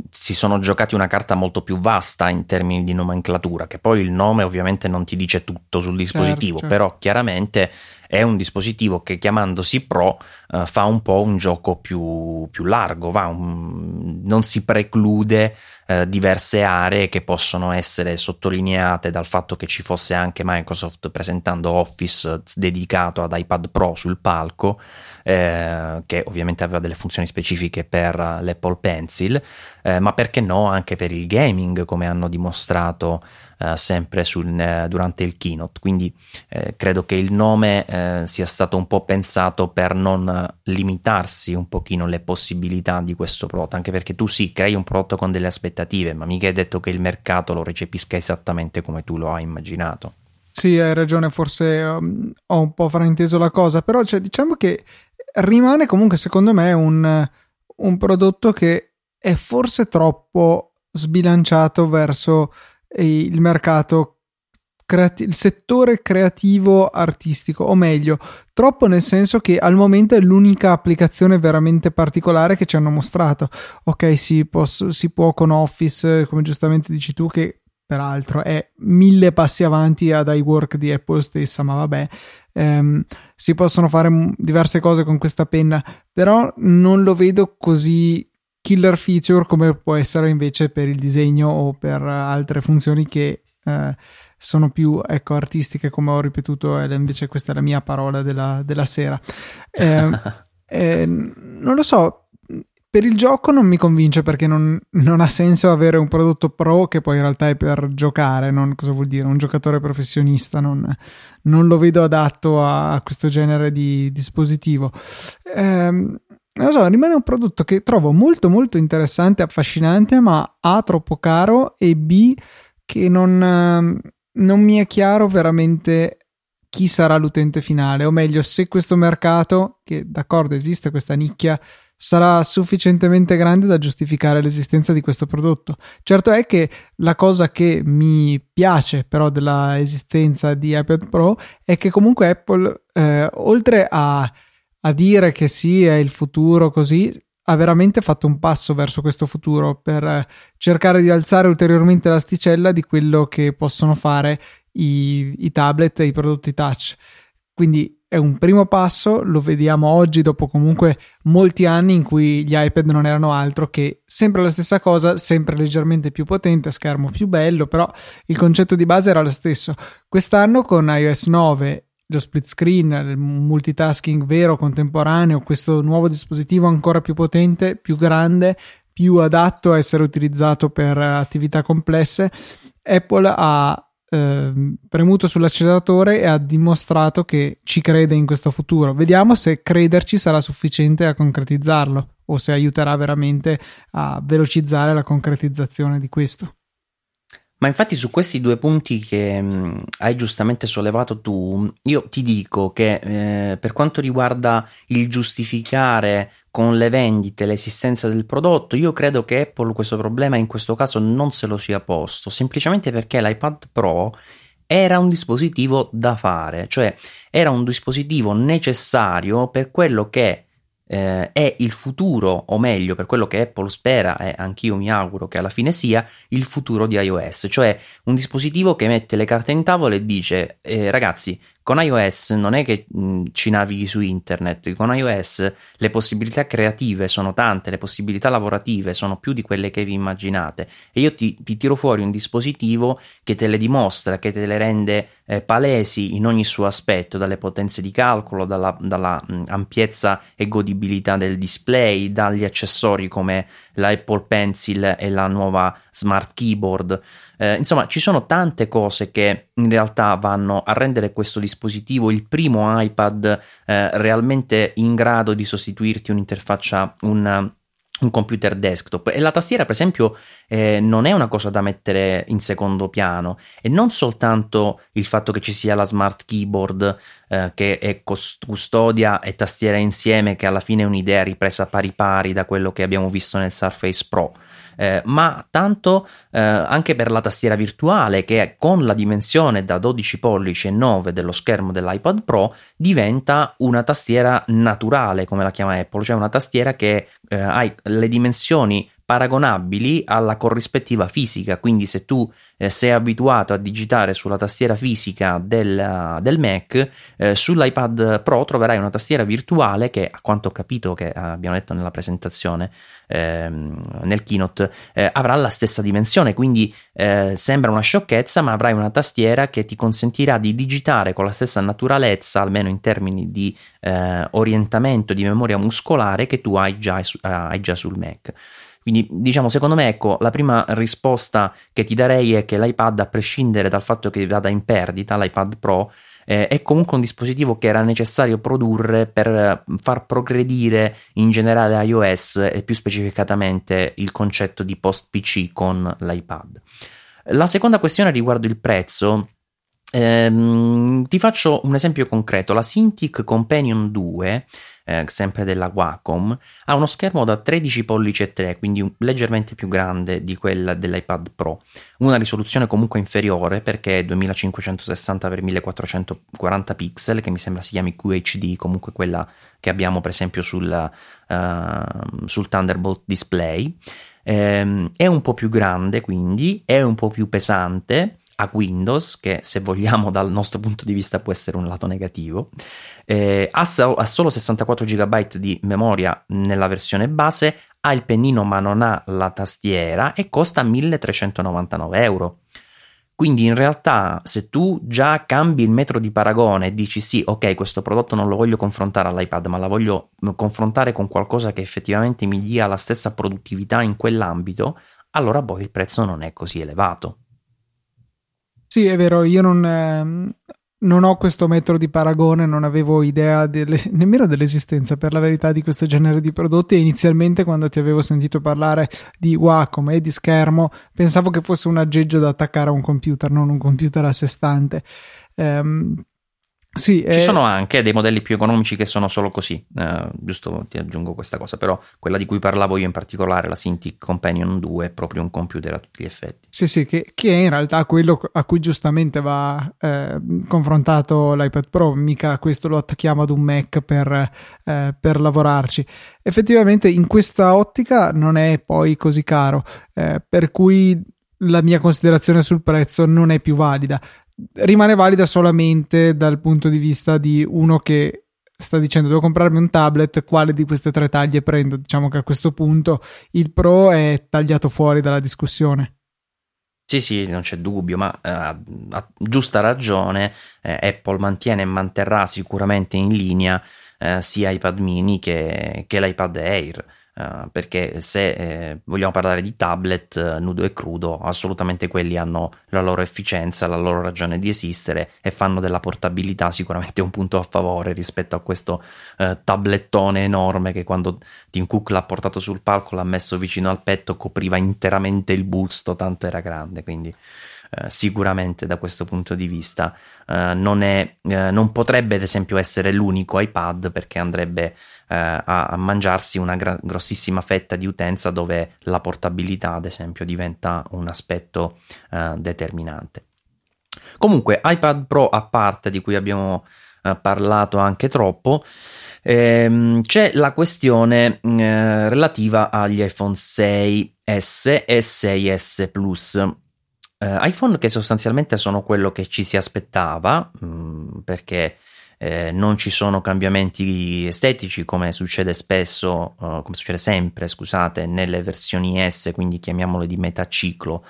si sono giocati una carta molto più vasta in termini di nomenclatura, che poi il nome ovviamente non ti dice tutto sul dispositivo, certo, però chiaramente è un dispositivo che chiamandosi Pro eh, fa un po' un gioco più, più largo, va un, non si preclude eh, diverse aree che possono essere sottolineate dal fatto che ci fosse anche Microsoft presentando Office dedicato ad iPad Pro sul palco, eh, che ovviamente aveva delle funzioni specifiche per l'Apple Pencil, eh, ma perché no anche per il gaming, come hanno dimostrato Uh, sempre sul, uh, durante il keynote. Quindi eh, credo che il nome eh, sia stato un po' pensato per non limitarsi un pochino le possibilità di questo prodotto, anche perché tu sì, crei un prodotto con delle aspettative, ma mica è detto che il mercato lo recepisca esattamente come tu lo hai immaginato. Sì, hai ragione, forse um, ho un po' frainteso la cosa, però cioè, diciamo che rimane comunque secondo me un, un prodotto che è forse troppo sbilanciato verso il mercato creati- il settore creativo artistico, o meglio troppo, nel senso che al momento è l'unica applicazione veramente particolare che ci hanno mostrato. Ok, si può, si può con Office, come giustamente dici tu, che peraltro è mille passi avanti ad iWork di Apple stessa, ma vabbè, ehm, si possono fare diverse cose con questa penna, però non lo vedo così killer feature come può essere invece per il disegno o per altre funzioni che eh, sono più, ecco, artistiche, come ho ripetuto, e invece questa è la mia parola della, della sera. Eh, eh, non lo so, per il gioco non mi convince, perché non, non ha senso avere un prodotto pro che poi in realtà è per giocare, non, cosa vuol dire? Un giocatore professionista, non, non lo vedo adatto a questo genere di dispositivo. Eh, Non so, rimane un prodotto che trovo molto molto interessante, affascinante, ma A, troppo caro, e B, che non, non mi è chiaro veramente chi sarà l'utente finale, o meglio se questo mercato, che d'accordo esiste questa nicchia, sarà sufficientemente grande da giustificare l'esistenza di questo prodotto. Certo è che la cosa che mi piace però della esistenza di iPad Pro è che comunque Apple, eh, oltre a a dire che sì, è il futuro, così, ha veramente fatto un passo verso questo futuro per cercare di alzare ulteriormente l'asticella di quello che possono fare i, i tablet e i prodotti touch. Quindi è un primo passo, lo vediamo oggi dopo comunque molti anni in cui gli iPad non erano altro che sempre la stessa cosa, sempre leggermente più potente, schermo più bello, però il concetto di base era lo stesso. Quest'anno con iOS nove, lo split screen, il multitasking vero, contemporaneo, questo nuovo dispositivo ancora più potente, più grande, più adatto a essere utilizzato per attività complesse, Apple ha eh, premuto sull'acceleratore e ha dimostrato che ci crede in questo futuro. Vediamo se crederci sarà sufficiente a concretizzarlo, o se aiuterà veramente a velocizzare la concretizzazione di questo. Ma infatti su questi due punti che mh, hai giustamente sollevato tu, io ti dico che eh, per quanto riguarda il giustificare con le vendite l'esistenza del prodotto, io credo che Apple questo problema in questo caso non se lo sia posto, semplicemente perché l'iPad Pro era un dispositivo da fare, cioè era un dispositivo necessario per quello che eh, è il futuro, o meglio, per quello che Apple spera, e eh, anch'io mi auguro che alla fine sia, il futuro di iOS, cioè un dispositivo che mette le carte in tavola e dice eh, ragazzi, con iOS non è che mh, ci navighi su internet, con iOS le possibilità creative sono tante, le possibilità lavorative sono più di quelle che vi immaginate, e io ti, ti tiro fuori un dispositivo che te le dimostra, che te le rende eh, palesi in ogni suo aspetto, dalle potenze di calcolo, dalla, dalla mh, ampiezza e godibilità del display, dagli accessori come la Apple Pencil e la nuova Smart Keyboard. Eh, insomma, ci sono tante cose che in realtà vanno a rendere questo dispositivo il primo iPad eh, realmente in grado di sostituirti un'interfaccia, un, un computer desktop. E la tastiera, per esempio, eh, non è una cosa da mettere in secondo piano, e non soltanto il fatto che ci sia la Smart Keyboard eh, che è cost- custodia e tastiera insieme, che alla fine è un'idea ripresa pari pari da quello che abbiamo visto nel Surface Pro. Eh, ma tanto eh, anche per la tastiera virtuale, che con la dimensione da dodici pollici e nove dello schermo dell'iPad Pro diventa una tastiera naturale, come la chiama Apple, cioè una tastiera che eh, ha le dimensioni paragonabili alla corrispettiva fisica. Quindi se tu eh, sei abituato a digitare sulla tastiera fisica del, del Mac, eh, sull'iPad Pro troverai una tastiera virtuale che, a quanto ho capito, che abbiamo detto nella presentazione, ehm, nel keynote, eh, avrà la stessa dimensione. Quindi eh, sembra una sciocchezza, ma avrai una tastiera che ti consentirà di digitare con la stessa naturalezza, almeno in termini di eh, orientamento, di memoria muscolare, che tu hai già, eh, hai già sul Mac. Quindi, diciamo, secondo me, ecco, la prima risposta che ti darei è che l'iPad, a prescindere dal fatto che vada in perdita, l'iPad Pro, eh, è comunque un dispositivo che era necessario produrre per far progredire in generale iOS, e più specificatamente il concetto di post-P C con l'iPad. La seconda questione riguardo il prezzo. Ehm, ti faccio un esempio concreto. La Cintiq Companion due, Eh, sempre della Wacom, ha uno schermo da tredici pollici e tre, quindi un, leggermente più grande di quella dell'iPad Pro, una risoluzione comunque inferiore perché è duemilacinquecentosessanta per millequattrocentoquaranta pixel, che mi sembra si chiami Q H D, comunque quella che abbiamo per esempio sul, uh, sul Thunderbolt display. Eh, è un po' più grande, quindi è un po' più pesante, a Windows, che se vogliamo dal nostro punto di vista può essere un lato negativo. Eh, ha, so- ha solo sessantaquattro giga byte di memoria nella versione base, ha il pennino ma non ha la tastiera, e costa milletrecentonovantanove euro. Quindi in realtà, se tu già cambi il metro di paragone e dici sì, ok, questo prodotto non lo voglio confrontare all'iPad, ma la voglio confrontare con qualcosa che effettivamente mi dia la stessa produttività in quell'ambito, allora poi il prezzo non è così elevato. Sì, è vero, io non, ehm, non ho questo metro di paragone, non avevo idea delle, nemmeno dell'esistenza, per la verità, di questo genere di prodotti. E inizialmente, quando ti avevo sentito parlare di Wacom e di schermo, pensavo che fosse un aggeggio da attaccare a un computer, non un computer a sé stante. Ehm, sì, Ci eh... sono anche dei modelli più economici che sono solo così, eh, giusto, ti aggiungo questa cosa, però quella di cui parlavo io in particolare, la Cintiq Companion due, è proprio un computer a tutti gli effetti. Sì, sì, che, che è in realtà quello a cui giustamente va eh, confrontato l'iPad Pro, mica questo lo attacchiamo ad un Mac per, eh, per lavorarci. Effettivamente in questa ottica non è poi così caro, eh, per cui la mia considerazione sul prezzo non è più valida. Rimane valida solamente dal punto di vista di uno che sta dicendo: devo comprarmi un tablet, quale di queste tre taglie prendo? Diciamo che a questo punto il Pro è tagliato fuori dalla discussione. Sì, sì, non c'è dubbio, ma eh, a giusta ragione eh, Apple mantiene e manterrà sicuramente in linea eh, sia iPad mini che, che l'iPad Air. Uh, perché se eh, vogliamo parlare di tablet eh, nudo e crudo, assolutamente quelli hanno la loro efficienza, la loro ragione di esistere, e fanno della portabilità sicuramente un punto a favore rispetto a questo eh, tablettone enorme che, quando Tim Cook l'ha portato sul palco, l'ha messo vicino al petto, copriva interamente il busto, tanto era grande. Quindi eh, sicuramente da questo punto di vista eh, non è eh, non potrebbe ad esempio essere l'unico iPad, perché andrebbe A, a mangiarsi una gra- grossissima fetta di utenza, dove la portabilità ad esempio diventa un aspetto uh, determinante. Comunque, iPad Pro a parte, di cui abbiamo uh, parlato anche troppo, Ehm, c'è la questione eh, relativa agli iPhone sei S e sei S Plus. iPhone che sostanzialmente sono quello che ci si aspettava, mh, perché eh, non ci sono cambiamenti estetici come succede spesso, uh, come succede sempre, scusate, nelle versioni S, quindi chiamiamole di metà ciclo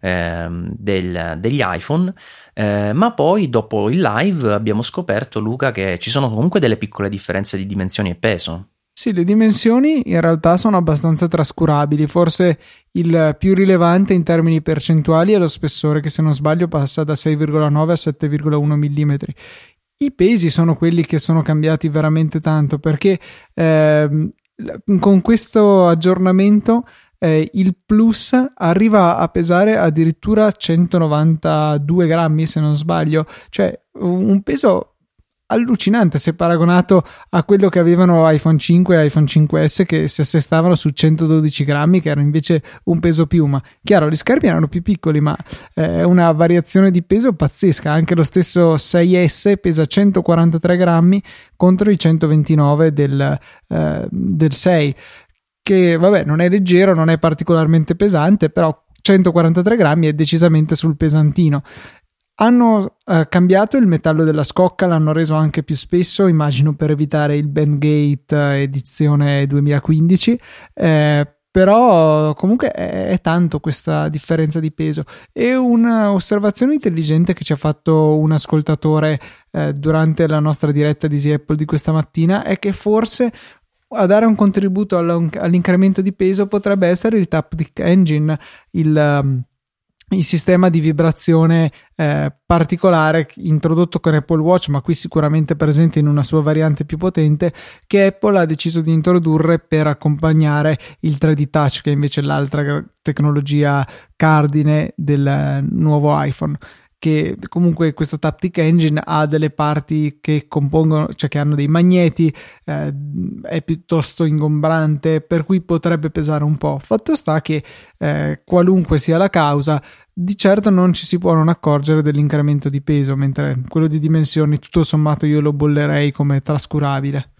eh, del, degli iPhone, eh, ma poi dopo il live abbiamo scoperto, Luca, che ci sono comunque delle piccole differenze di dimensioni e peso. Sì, le dimensioni in realtà sono abbastanza trascurabili, forse il più rilevante in termini percentuali è lo spessore che, se non sbaglio, passa da sei virgola nove a sette virgola uno millimetri. I pesi sono quelli che sono cambiati veramente tanto, perché eh, con questo aggiornamento eh, il Plus arriva a pesare addirittura centonovantadue grammi, se non sbaglio, cioè un peso allucinante se paragonato a quello che avevano iPhone cinque e iPhone cinque S, che si assestavano su centododici grammi, che era invece un peso piuma. Chiaro, gli schermi erano più piccoli, ma è eh, una variazione di peso pazzesca. Anche lo stesso sei S pesa centoquarantatré grammi contro i centoventinove del, eh, del sei, che vabbè, non è leggero, non è particolarmente pesante, però centoquarantatré grammi è decisamente sul pesantino. Hanno eh, cambiato il metallo della scocca, l'hanno reso anche più spesso, immagino per evitare il Bandgate edizione duemilaquindici, eh, però comunque è, è tanto questa differenza di peso. E un'osservazione intelligente che ci ha fatto un ascoltatore eh, durante la nostra diretta di Apple di questa mattina è che forse a dare un contributo all'incremento di peso potrebbe essere il Taptic Engine, il... Um, il sistema di vibrazione eh, particolare introdotto con Apple Watch, ma qui sicuramente presente in una sua variante più potente, che Apple ha deciso di introdurre per accompagnare il tre D Touch, che è invece l'altra tecnologia cardine del nuovo iPhone. Che comunque questo Taptic Engine ha delle parti che compongono, cioè che hanno dei magneti, eh, è piuttosto ingombrante, per cui potrebbe pesare un po'. Fatto sta che eh, qualunque sia la causa, di certo non ci si può non accorgere dell'incremento di peso, mentre quello di dimensioni tutto sommato io lo bollerei come trascurabile.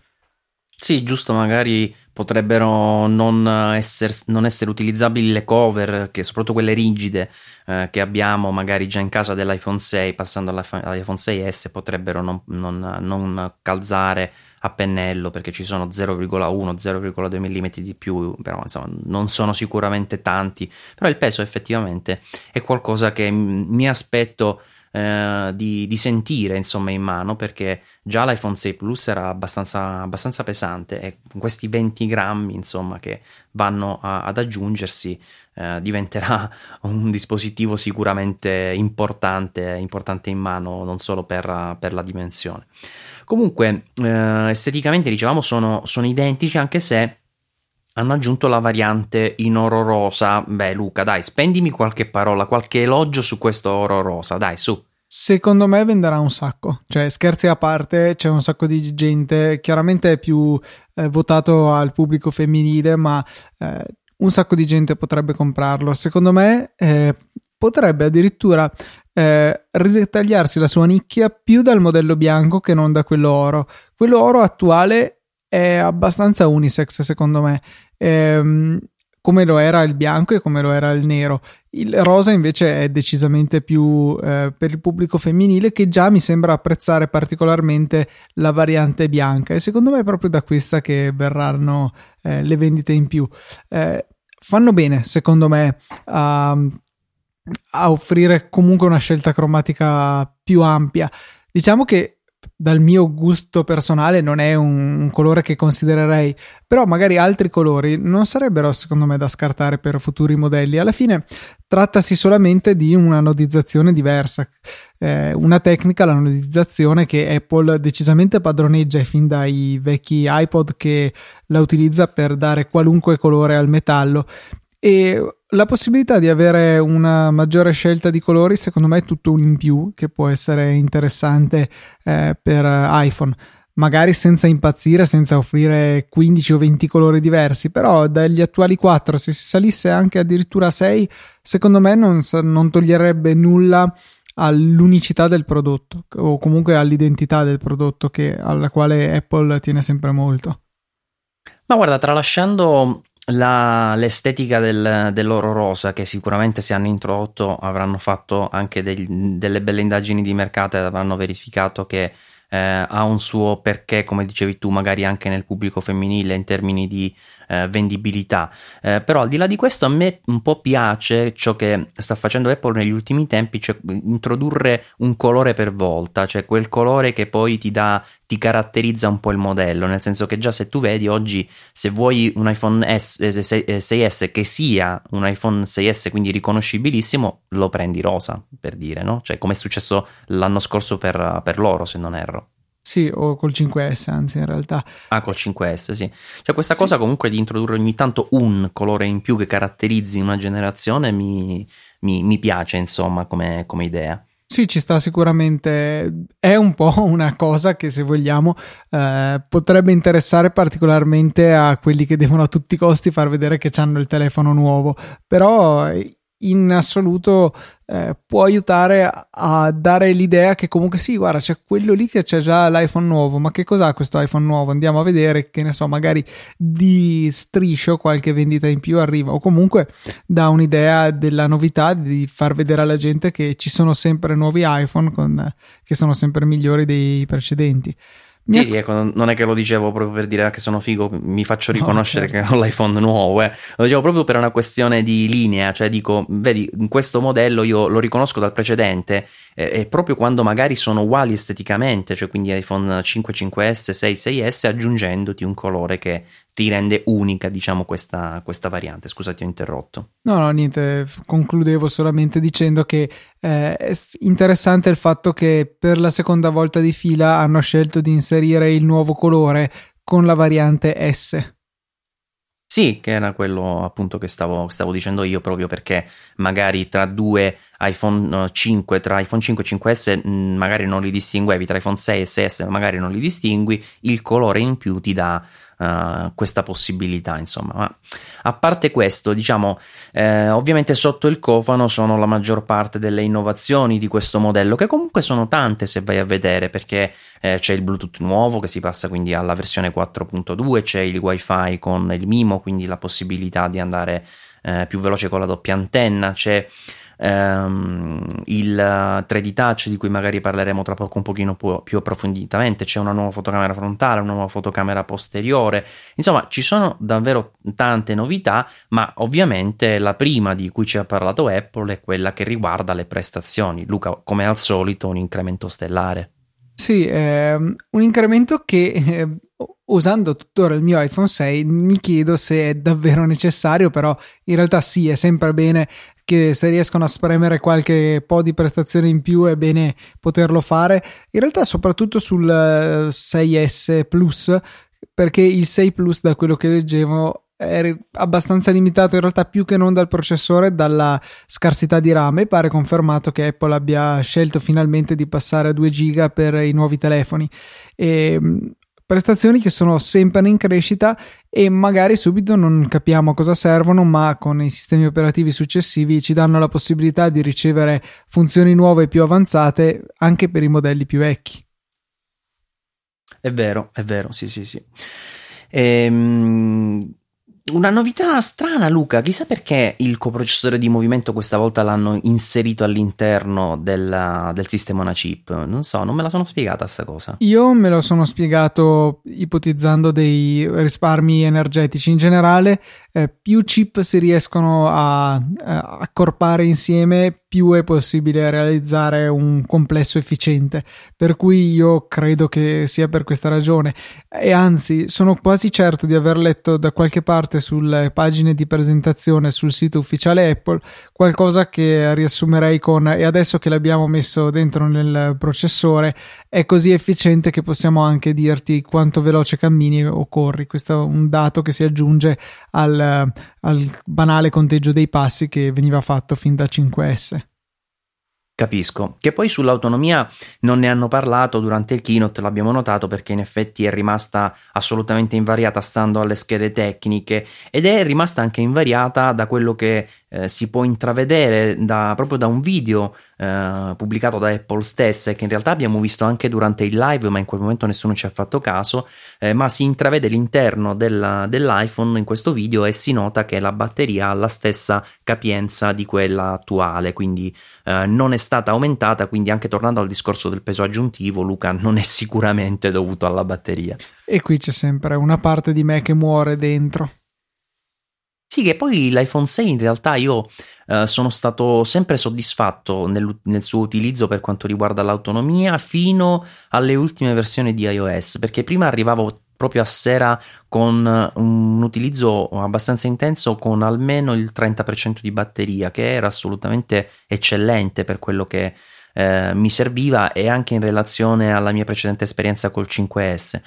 Sì, giusto, magari potrebbero non essere, non essere utilizzabili le cover, che soprattutto quelle rigide eh, che abbiamo magari già in casa dell'iPhone sei, passando all'iPhone sei S potrebbero non, non, non calzare a pennello, perché ci sono zero virgola uno zero virgola due millimetri di più, però insomma non sono sicuramente tanti, però il peso effettivamente è qualcosa che mi aspetto Di, di sentire insomma in mano, perché già l'iPhone sei Plus era abbastanza, abbastanza pesante, e con questi venti grammi insomma che vanno a, ad aggiungersi eh, diventerà un dispositivo sicuramente importante, importante in mano, non solo per, per la dimensione. Comunque eh, esteticamente, dicevamo, sono, sono identici, anche se hanno aggiunto la variante in oro rosa. Beh, Luca, dai, spendimi qualche parola, qualche elogio su questo oro rosa, dai, su. Secondo me venderà un sacco, cioè scherzi a parte, c'è un sacco di gente, chiaramente è più eh, votato al pubblico femminile, ma eh, un sacco di gente potrebbe comprarlo. Secondo me eh, potrebbe addirittura eh, ritagliarsi la sua nicchia più dal modello bianco che non da quello oro. Quello oro attuale è abbastanza unisex, secondo me. Ehm, come lo era il bianco e come lo era il nero. Il rosa invece è decisamente più eh, per il pubblico femminile, che già mi sembra apprezzare particolarmente la variante bianca, e secondo me è proprio da questa che verranno eh, le vendite in più. Eh, fanno bene, secondo me, a, a offrire comunque una scelta cromatica più ampia. Diciamo che dal mio gusto personale non è un, un colore che considererei, però magari altri colori non sarebbero secondo me da scartare per futuri modelli. Alla fine trattasi solamente di una nodizzazione diversa, eh, una tecnica, la nodizzazione, che Apple decisamente padroneggia fin dai vecchi iPod, che la utilizza per dare qualunque colore al metallo. E la possibilità di avere una maggiore scelta di colori secondo me è tutto un in più che può essere interessante eh, per iPhone, magari senza impazzire, senza offrire quindici o venti colori diversi, però dagli attuali quattro, se si salisse anche addirittura a sei, secondo me non, non toglierebbe nulla all'unicità del prodotto, o comunque all'identità del prodotto, che, alla quale Apple tiene sempre molto. Ma guarda, tralasciando la, l'estetica del, dell'oro rosa, che sicuramente se hanno introdotto avranno fatto anche dei, delle belle indagini di mercato e avranno verificato che eh, ha un suo perché, come dicevi tu, magari anche nel pubblico femminile in termini di eh, vendibilità, eh, però al di là di questo a me un po' piace ciò che sta facendo Apple negli ultimi tempi, cioè introdurre un colore per volta, cioè quel colore che poi ti dà, ti caratterizza un po' il modello, nel senso che già se tu vedi oggi, se vuoi un iPhone sei S che sia un iPhone sei S, quindi riconoscibilissimo, lo prendi rosa, per dire, no? Cioè come è successo l'anno scorso per, per loro, se non erro. Sì, o col cinque S, anzi, in realtà. Ah, col cinque S, sì. Cioè questa sì. cosa comunque di introdurre ogni tanto un colore in più che caratterizzi una generazione mi, mi, mi piace, insomma, come, come idea. Sì, ci sta sicuramente, è un po' una cosa che, se vogliamo, eh, potrebbe interessare particolarmente a quelli che devono a tutti i costi far vedere che hanno il telefono nuovo, però in assoluto eh, può aiutare a dare l'idea che comunque sì, guarda, c'è quello lì che c'è già l'iPhone nuovo, ma che cos'ha questo iPhone nuovo? Andiamo a vedere, che ne so, magari di striscio qualche vendita in più arriva, o comunque dà un'idea della novità, di far vedere alla gente che ci sono sempre nuovi iPhone con, che sono sempre migliori dei precedenti. Sì, sì, ecco, non è che lo dicevo proprio per dire che sono figo, mi faccio riconoscere no, certo. che ho l'iPhone nuovo, eh. Lo dicevo proprio per una questione di linea, cioè dico, vedi, in questo modello io lo riconosco dal precedente, eh, e proprio quando magari sono uguali esteticamente, cioè quindi iPhone cinque, cinque S, sei, sei S, aggiungendoti un colore che ti rende unica, diciamo, questa, questa variante. Scusa, ti ho interrotto. No, no, niente, concludevo solamente dicendo che eh, è interessante il fatto che per la seconda volta di fila hanno scelto di inserire il nuovo colore con la variante S. Sì, che era quello appunto che stavo, stavo dicendo io, proprio perché magari tra due iPhone cinque, tra iPhone cinque e cinque S magari non li distinguevi, tra iPhone sei e sei S magari non li distingui, il colore in più ti dà Uh, questa possibilità, insomma. Ma a parte questo, diciamo, eh, ovviamente sotto il cofano sono la maggior parte delle innovazioni di questo modello, che comunque sono tante se vai a vedere, perché eh, c'è il Bluetooth nuovo che si passa quindi alla versione quattro punto due, c'è il Wi-Fi con il MIMO, quindi la possibilità di andare eh, più veloce con la doppia antenna, c'è Um, il tre D Touch, di cui magari parleremo tra poco un pochino più, più approfonditamente, c'è una nuova fotocamera frontale, una nuova fotocamera posteriore, insomma ci sono davvero tante novità, ma ovviamente la prima di cui ci ha parlato Apple è quella che riguarda le prestazioni. Luca, come al solito, un incremento stellare. Sì, ehm, un incremento che eh... usando tuttora il mio iPhone sei mi chiedo se è davvero necessario, però in realtà sì, è sempre bene che se riescono a spremere qualche po' di prestazione in più è bene poterlo fare, in realtà soprattutto sul sei S Plus, perché il sei Plus, da quello che leggevo, è abbastanza limitato in realtà, più che non dal processore, dalla scarsità di RAM, e pare confermato che Apple abbia scelto finalmente di passare a due giga per i nuovi telefoni, e prestazioni che sono sempre in crescita e magari subito non capiamo a cosa servono, ma con i sistemi operativi successivi ci danno la possibilità di ricevere funzioni nuove e più avanzate anche per i modelli più vecchi. È vero, è vero, sì sì sì. Ehm... Una novità strana, Luca, chissà perché il coprocessore di movimento questa volta l'hanno inserito all'interno della, del sistema una chip, non so, non me la sono spiegata sta cosa. Io me lo sono spiegato ipotizzando dei risparmi energetici in generale, eh, più chip si riescono a, a accorpare insieme, più è possibile realizzare un complesso efficiente, per cui io credo che sia per questa ragione, e anzi sono quasi certo di aver letto da qualche parte sulle pagine di presentazione sul sito ufficiale Apple qualcosa che riassumerei con: e adesso che l'abbiamo messo dentro nel processore è così efficiente che possiamo anche dirti quanto veloce cammini o corri. Questo è un dato che si aggiunge al, al banale conteggio dei passi che veniva fatto fin da cinque S. Capisco. Che poi sull'autonomia non ne hanno parlato durante il keynote, l'abbiamo notato, perché in effetti è rimasta assolutamente invariata stando alle schede tecniche, ed è rimasta anche invariata da quello che eh, si può intravedere da, proprio da un video eh, pubblicato da Apple stessa, che in realtà abbiamo visto anche durante il live, ma in quel momento nessuno ci ha fatto caso, eh, ma si intravede l'interno della, dell'iPhone in questo video e si nota che la batteria ha la stessa capienza di quella attuale, quindi eh, non è stata aumentata, quindi anche tornando al discorso del peso aggiuntivo, Luca, non è sicuramente dovuto alla batteria. E qui c'è sempre una parte di me che muore dentro. Sì, che poi l'iPhone sei in realtà io eh, sono stato sempre soddisfatto nel, nel suo utilizzo per quanto riguarda l'autonomia fino alle ultime versioni di iOS, perché prima arrivavo proprio a sera con un utilizzo abbastanza intenso con almeno il trenta per cento di batteria, che era assolutamente eccellente per quello che eh, mi serviva e anche in relazione alla mia precedente esperienza col cinque S.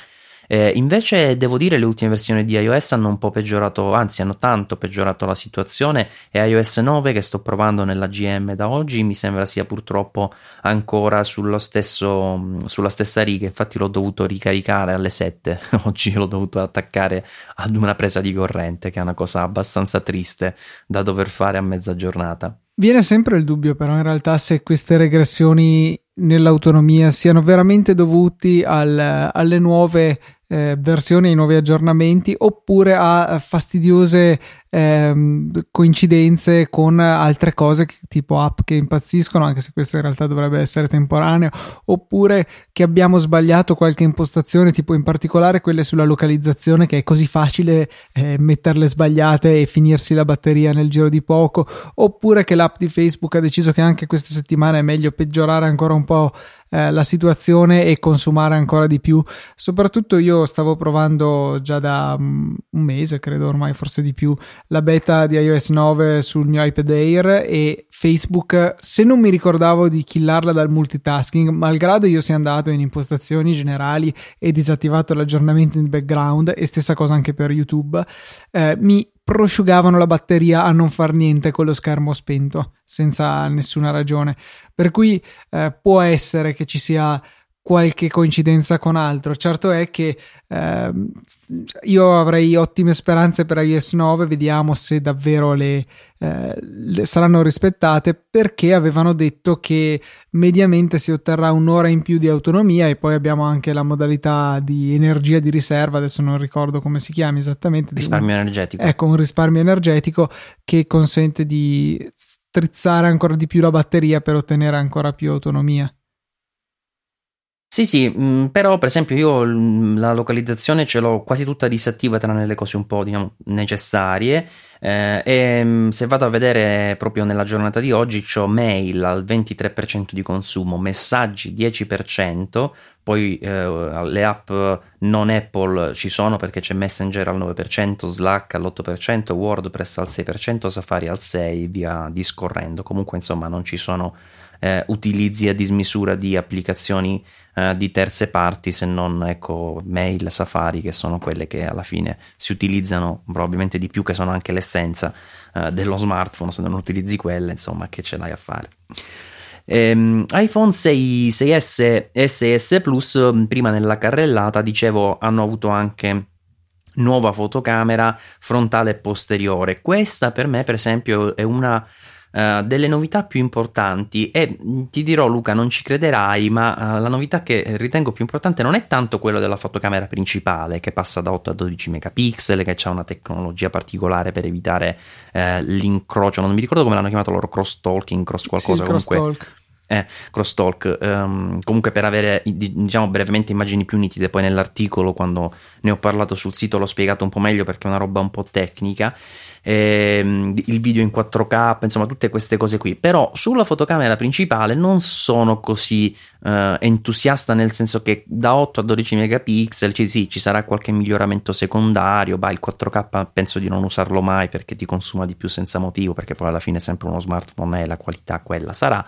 Eh, invece devo dire le ultime versioni di iOS hanno un po' peggiorato, anzi hanno tanto peggiorato la situazione, e iOS nove, che sto provando nella G M da oggi, mi sembra sia purtroppo ancora sullo stesso, sulla stessa riga. Infatti l'ho dovuto ricaricare alle sette oggi, l'ho dovuto attaccare ad una presa di corrente, che è una cosa abbastanza triste da dover fare a mezza giornata. Viene sempre il dubbio però in realtà se queste regressioni nell'autonomia siano veramente dovuti al, alle nuove eh, versioni, ai nuovi aggiornamenti, oppure a fastidiose ehm, coincidenze con altre cose che, tipo app che impazziscono, anche se questo in realtà dovrebbe essere temporaneo, oppure che abbiamo sbagliato qualche impostazione, tipo in particolare quelle sulla localizzazione, che è così facile eh, metterle sbagliate e finirsi la batteria nel giro di poco, oppure che l'app di Facebook ha deciso che anche questa settimana è meglio peggiorare ancora un po' eh, la situazione e consumare ancora di più. Soprattutto io stavo provando già da um, un mese, credo ormai, forse di più, la beta di iOS nove sul mio iPad Air, e Facebook, se non mi ricordavo di killarla dal multitasking, malgrado io sia andato in impostazioni generali e disattivato l'aggiornamento in background, e stessa cosa anche per YouTube, eh, mi prosciugavano la batteria a non far niente con lo schermo spento senza nessuna ragione, per cui eh, può essere che ci sia qualche coincidenza con altro. Certo è che eh, io avrei ottime speranze per iOS nove, vediamo se davvero le, eh, le saranno rispettate, perché avevano detto che mediamente si otterrà un'ora in più di autonomia, e poi abbiamo anche la modalità di energia di riserva, adesso non ricordo come si chiami esattamente, risparmio di, energetico ecco un risparmio energetico che consente di strizzare ancora di più la batteria per ottenere ancora più autonomia. Sì, sì, però per esempio io la localizzazione ce l'ho quasi tutta disattiva, tranne le cose un po', diciamo, necessarie. Eh, e se vado a vedere proprio nella giornata di oggi, c'ho Mail al ventitré per cento di consumo, messaggi dieci per cento, poi eh, le app non Apple ci sono, perché c'è Messenger al nove per cento, Slack all'otto per cento, WordPress al sei per cento, Safari al sei per cento, via discorrendo. Comunque insomma non ci sono eh, utilizzi a dismisura di applicazioni eh, di terze parti, se non ecco Mail, Safari, che sono quelle che alla fine si utilizzano probabilmente di più, che sono anche le essenza uh, dello smartphone. Se non utilizzi quelle, insomma, che ce l'hai a fare? Ehm, iPhone sei, sei S, S S Plus, prima nella carrellata dicevo hanno avuto anche nuova fotocamera frontale e posteriore. Questa per me per esempio è una Uh, delle novità più importanti, e ti dirò, Luca, non ci crederai, ma uh, la novità che ritengo più importante non è tanto quella della fotocamera principale, che passa da otto a dodici megapixel, che c'ha una tecnologia particolare per evitare uh, l'incrocio, non mi ricordo come l'hanno chiamato loro, cross talking, cross qualcosa, sì, comunque cross-talk. Eh, crosstalk, um, comunque per avere, diciamo, brevemente immagini più nitide. Poi nell'articolo, quando ne ho parlato sul sito, l'ho spiegato un po' meglio, perché è una roba un po' tecnica, ehm, il video in quattro K, insomma tutte queste cose qui. Però sulla fotocamera principale non sono così eh, entusiasta, nel senso che da otto a dodici megapixel ci, sì, ci sarà qualche miglioramento secondario, bah, il quattro K penso di non usarlo mai, perché ti consuma di più senza motivo, perché poi alla fine sempre uno smartphone è la qualità, quella sarà.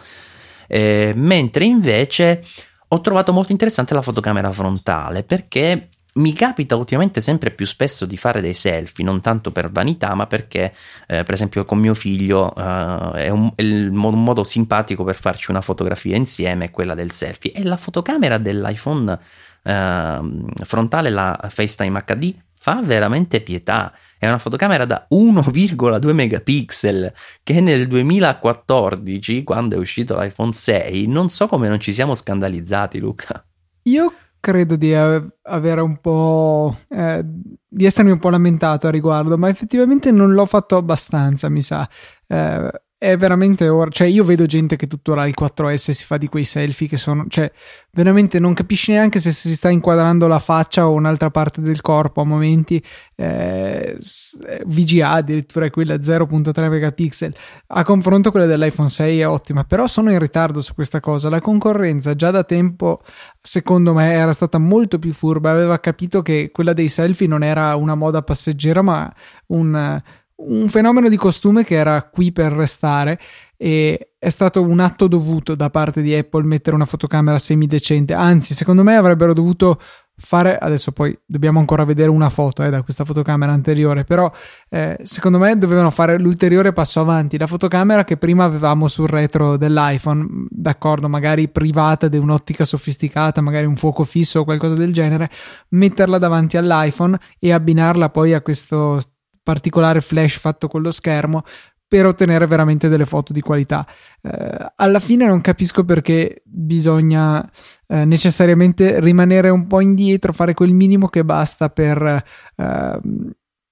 Eh, mentre invece ho trovato molto interessante la fotocamera frontale, perché mi capita ultimamente sempre più spesso di fare dei selfie, non tanto per vanità, ma perché eh, per esempio con mio figlio eh, è, un, è un modo simpatico per farci una fotografia insieme, quella del selfie. E la fotocamera dell'iPhone eh, frontale, la FaceTime acca di, fa veramente pietà. è una fotocamera da uno virgola due megapixel che nel duemilaquattordici, quando è uscito l'iPhone sei, non so come non ci siamo scandalizzati, Luca. Io credo di avere un po' eh, di essermi un po' lamentato a riguardo, ma effettivamente non l'ho fatto abbastanza, mi sa. Eh, è veramente ora, cioè io vedo gente che tuttora il quattro S si fa di quei selfie che sono, cioè veramente non capisci neanche se si sta inquadrando la faccia o un'altra parte del corpo a momenti. eh, V G A addirittura è quella zero virgola tre megapixel, a confronto quella dell'iPhone sei è ottima, però sono in ritardo su questa cosa. La concorrenza già da tempo secondo me era stata molto più furba, aveva capito che quella dei selfie non era una moda passeggera ma un un fenomeno di costume che era qui per restare, e è stato un atto dovuto da parte di Apple mettere una fotocamera semidecente. Anzi, secondo me avrebbero dovuto fare, adesso poi dobbiamo ancora vedere una foto eh, da questa fotocamera anteriore, però eh, secondo me dovevano fare l'ulteriore passo avanti. La fotocamera che prima avevamo sul retro dell'iPhone, d'accordo, magari privata di un'ottica sofisticata, magari un fuoco fisso o qualcosa del genere, metterla davanti all'iPhone e abbinarla poi a questo particolare flash fatto con lo schermo per ottenere veramente delle foto di qualità. Eh, alla fine non capisco perché bisogna eh, necessariamente rimanere un po' indietro, fare quel minimo che basta per eh,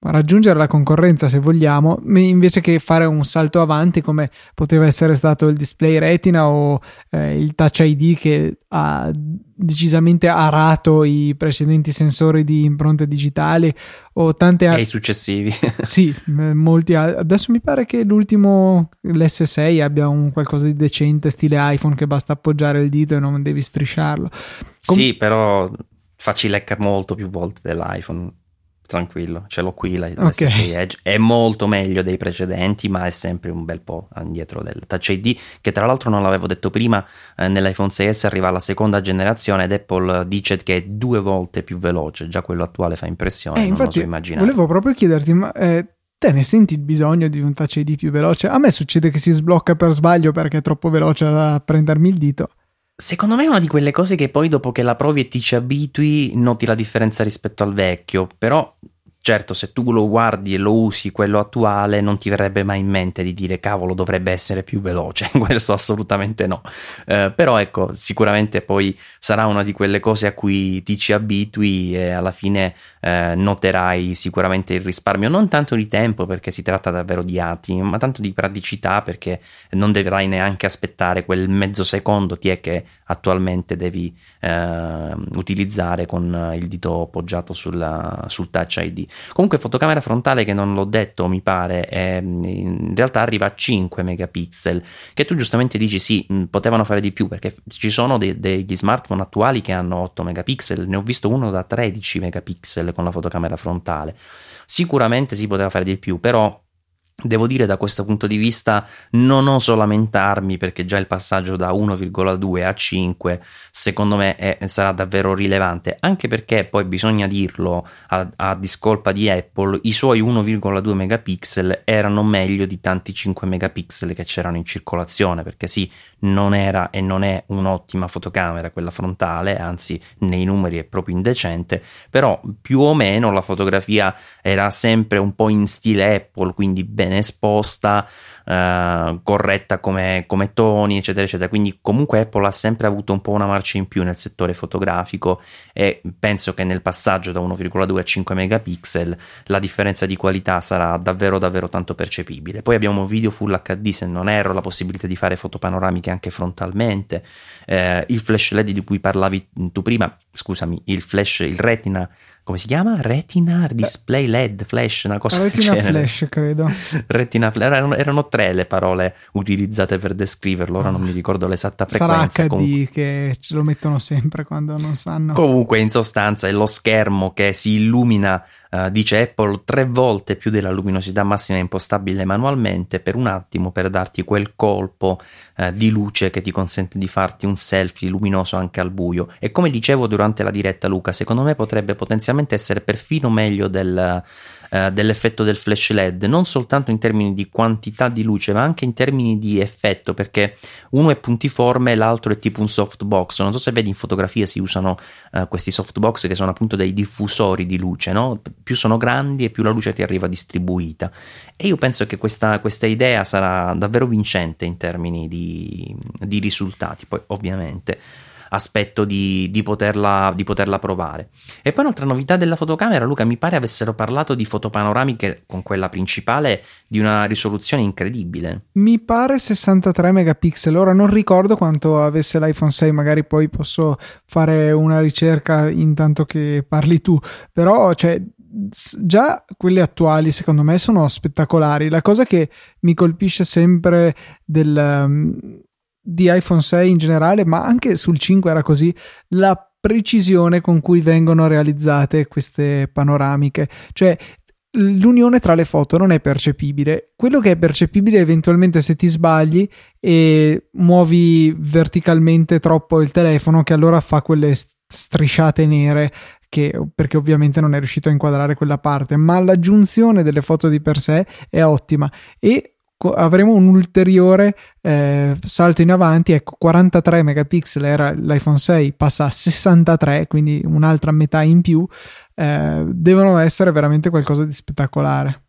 raggiungere la concorrenza, se vogliamo, invece che fare un salto avanti come poteva essere stato il display retina o eh, il Touch I D, che ha decisamente arato i precedenti sensori di impronte digitali o tante altre. E i successivi. Sì, molti a- adesso mi pare che l'ultimo, l'S sei, abbia un qualcosa di decente stile iPhone, che basta appoggiare il dito e non devi strisciarlo. Com- sì, però facci lecca molto più volte dell'iPhone. Tranquillo, ce l'ho qui, la okay. Edge è molto meglio dei precedenti, ma è sempre un bel po' indietro del Touch I D, che tra l'altro non l'avevo detto prima, eh, nell'iPhone sei S arriva alla seconda generazione ed Apple dice che è due volte più veloce, già quello attuale fa impressione, eh, non infatti, lo so immaginare. Volevo proprio chiederti, ma eh, te ne senti il bisogno di un Touch I D più veloce? A me succede che si sblocca per sbaglio perché è troppo veloce a prendermi il dito. Secondo me è una di quelle cose che poi dopo che la provi e ti ci abitui noti la differenza rispetto al vecchio, però certo se tu lo guardi e lo usi quello attuale non ti verrebbe mai in mente di dire cavolo dovrebbe essere più veloce, questo assolutamente no, eh, però ecco sicuramente poi sarà una di quelle cose a cui ti ci abitui e alla fine eh, noterai sicuramente il risparmio, non tanto di tempo perché si tratta davvero di atti, ma tanto di praticità, perché non dovrai neanche aspettare quel mezzo secondo ti è che attualmente devi eh, utilizzare con il dito appoggiato sulla, sul Touch I D. Comunque fotocamera frontale, che non l'ho detto mi pare, è, in realtà arriva a cinque megapixel, che tu giustamente dici sì, potevano fare di più perché ci sono de- degli smartphone attuali che hanno otto megapixel, ne ho visto uno da tredici megapixel con la fotocamera frontale, sicuramente si poteva fare di più, però devo dire da questo punto di vista non oso lamentarmi, perché già il passaggio da uno virgola due a cinque secondo me è, sarà davvero rilevante, anche perché poi bisogna dirlo a, a discolpa di Apple, i suoi uno virgola due megapixel erano meglio di tanti cinque megapixel che c'erano in circolazione, perché sì, non era e non è un'ottima fotocamera quella frontale, anzi nei numeri è proprio indecente, però più o meno la fotografia era sempre un po' in stile Apple, quindi ben esposta, uh, corretta come, come toni eccetera eccetera, quindi comunque Apple ha sempre avuto un po' una marcia in più nel settore fotografico e penso che nel passaggio da uno virgola due a cinque megapixel la differenza di qualità sarà davvero davvero tanto percepibile. Poi abbiamo video Full H D se non erro, la possibilità di fare foto panoramiche anche frontalmente, eh, il flash L E D di cui parlavi tu prima, scusami, il flash, il retina, come si chiama? Retina display L E D flash, una cosa del genere. Retina flash, credo. Retina flash, erano, erano tre le parole utilizzate per descriverlo, ora non mi ricordo l'esatta frequenza. Sarà H D comunque, che ce lo mettono sempre quando non sanno. Comunque in sostanza è lo schermo che si illumina, uh, dice Apple, tre volte più della luminosità massima impostabile manualmente per un attimo, per darti quel colpo uh, di luce che ti consente di farti un selfie luminoso anche al buio. E come dicevo durante la diretta, Luca, secondo me potrebbe potenzialmente essere perfino meglio del, uh, dell'effetto del flash L E D, non soltanto in termini di quantità di luce ma anche in termini di effetto, perché uno è puntiforme, l'altro è tipo un softbox, non so se vedi in fotografia si usano uh, questi softbox che sono appunto dei diffusori di luce, no? più sono grandi e più la luce ti arriva distribuita, e io penso che questa, questa idea sarà davvero vincente in termini di, di risultati. Poi ovviamente aspetto di, di, poterla, di poterla provare. E poi un'altra novità della fotocamera, Luca, mi pare avessero parlato di fotopanoramiche con quella principale di una risoluzione incredibile, mi pare sessantatré megapixel. Ora non ricordo quanto avesse l'iPhone sei, magari poi posso fare una ricerca intanto che parli tu, però cioè già quelle attuali secondo me sono spettacolari. La cosa che mi colpisce sempre del... di iPhone sei in generale, ma anche sul cinque era così, la precisione con cui vengono realizzate queste panoramiche, cioè l'unione tra le foto non è percepibile. Quello che è percepibile eventualmente se ti sbagli e muovi verticalmente troppo il telefono, che allora fa quelle strisciate nere, che perché ovviamente non è riuscito a inquadrare quella parte, ma l'aggiunzione delle foto di per sé è ottima, e avremo un ulteriore eh, salto in avanti. Ecco, quarantatré megapixel era l'iPhone sei, passa a sessantatré, quindi un'altra metà in più. Eh, devono essere veramente qualcosa di spettacolare.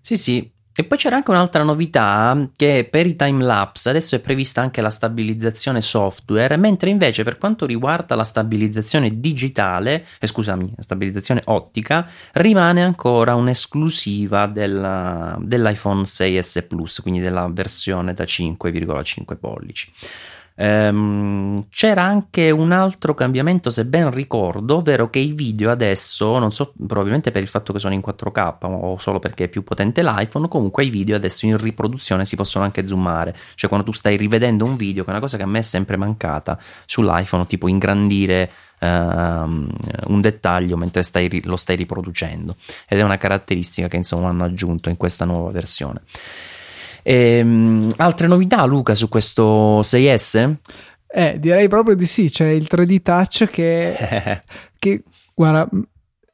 Sì sì, e poi c'era anche un'altra novità, che per i time lapse adesso è prevista anche la stabilizzazione software, mentre invece per quanto riguarda la stabilizzazione digitale, eh, scusami, la stabilizzazione ottica, rimane ancora un'esclusiva della, dell'iPhone sei S Plus, quindi della versione da cinque virgola cinque pollici. C'era anche un altro cambiamento, se ben ricordo, ovvero che i video adesso, non so, probabilmente per il fatto che sono in quattro K o solo perché è più potente l'iPhone, comunque i video adesso in riproduzione si possono anche zoomare, cioè quando tu stai rivedendo un video, che è una cosa che a me è sempre mancata sull'iPhone, tipo ingrandire Um, un dettaglio mentre stai, lo stai riproducendo, ed è una caratteristica che insomma hanno aggiunto in questa nuova versione. Ehm, altre novità, Luca, su questo sei S? Eh, direi proprio di sì. C'è il tre D Touch che, che guarda,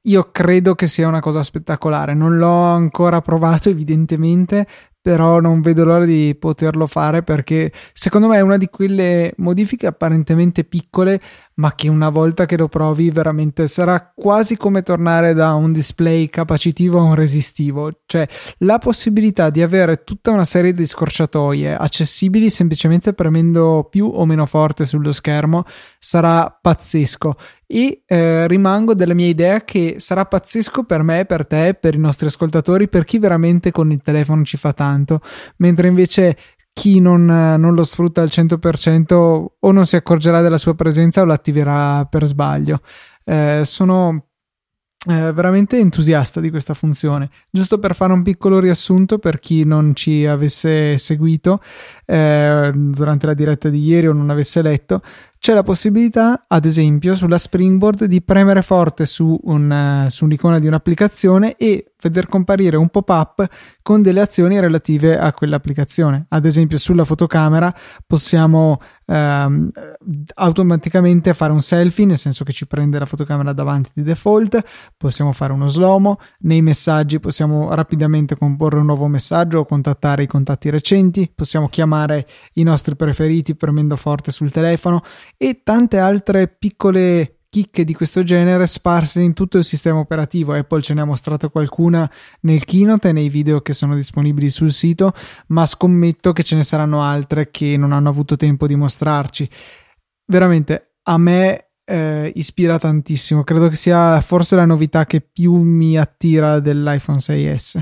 io credo che sia una cosa spettacolare. Non l'ho ancora provato evidentemente, però non vedo l'ora di poterlo fare, perché secondo me è una di quelle modifiche apparentemente piccole, ma che una volta che lo provi veramente sarà quasi come tornare da un display capacitivo a un resistivo. Cioè la possibilità di avere tutta una serie di scorciatoie accessibili semplicemente premendo più o meno forte sullo schermo sarà pazzesco, e eh, rimango della mia idea che sarà pazzesco per me, per te, per i nostri ascoltatori, per chi veramente con il telefono ci fa tanto, mentre invece chi non, non lo sfrutta al cento per cento o non si accorgerà della sua presenza o l'attiverà per sbaglio. Eh, sono eh, veramente entusiasta di questa funzione. Giusto per fare un piccolo riassunto per chi non ci avesse seguito eh, durante la diretta di ieri o non avesse letto, c'è la possibilità, ad esempio, sulla Springboard di premere forte su, un, su un'icona di un'applicazione e veder comparire un pop-up con delle azioni relative a quell'applicazione. Ad esempio sulla fotocamera possiamo ehm, automaticamente fare un selfie, nel senso che ci prende la fotocamera davanti di default, possiamo fare uno slow-mo, nei messaggi possiamo rapidamente comporre un nuovo messaggio o contattare i contatti recenti, possiamo chiamare i nostri preferiti premendo forte sul telefono, e tante altre piccole chicche di questo genere sparse in tutto il sistema operativo. Apple ce ne ha mostrato qualcuna nel keynote e nei video che sono disponibili sul sito, ma scommetto che ce ne saranno altre che non hanno avuto tempo di mostrarci. Veramente a me eh, ispira tantissimo, credo che sia forse la novità che più mi attira dell'iPhone sei S.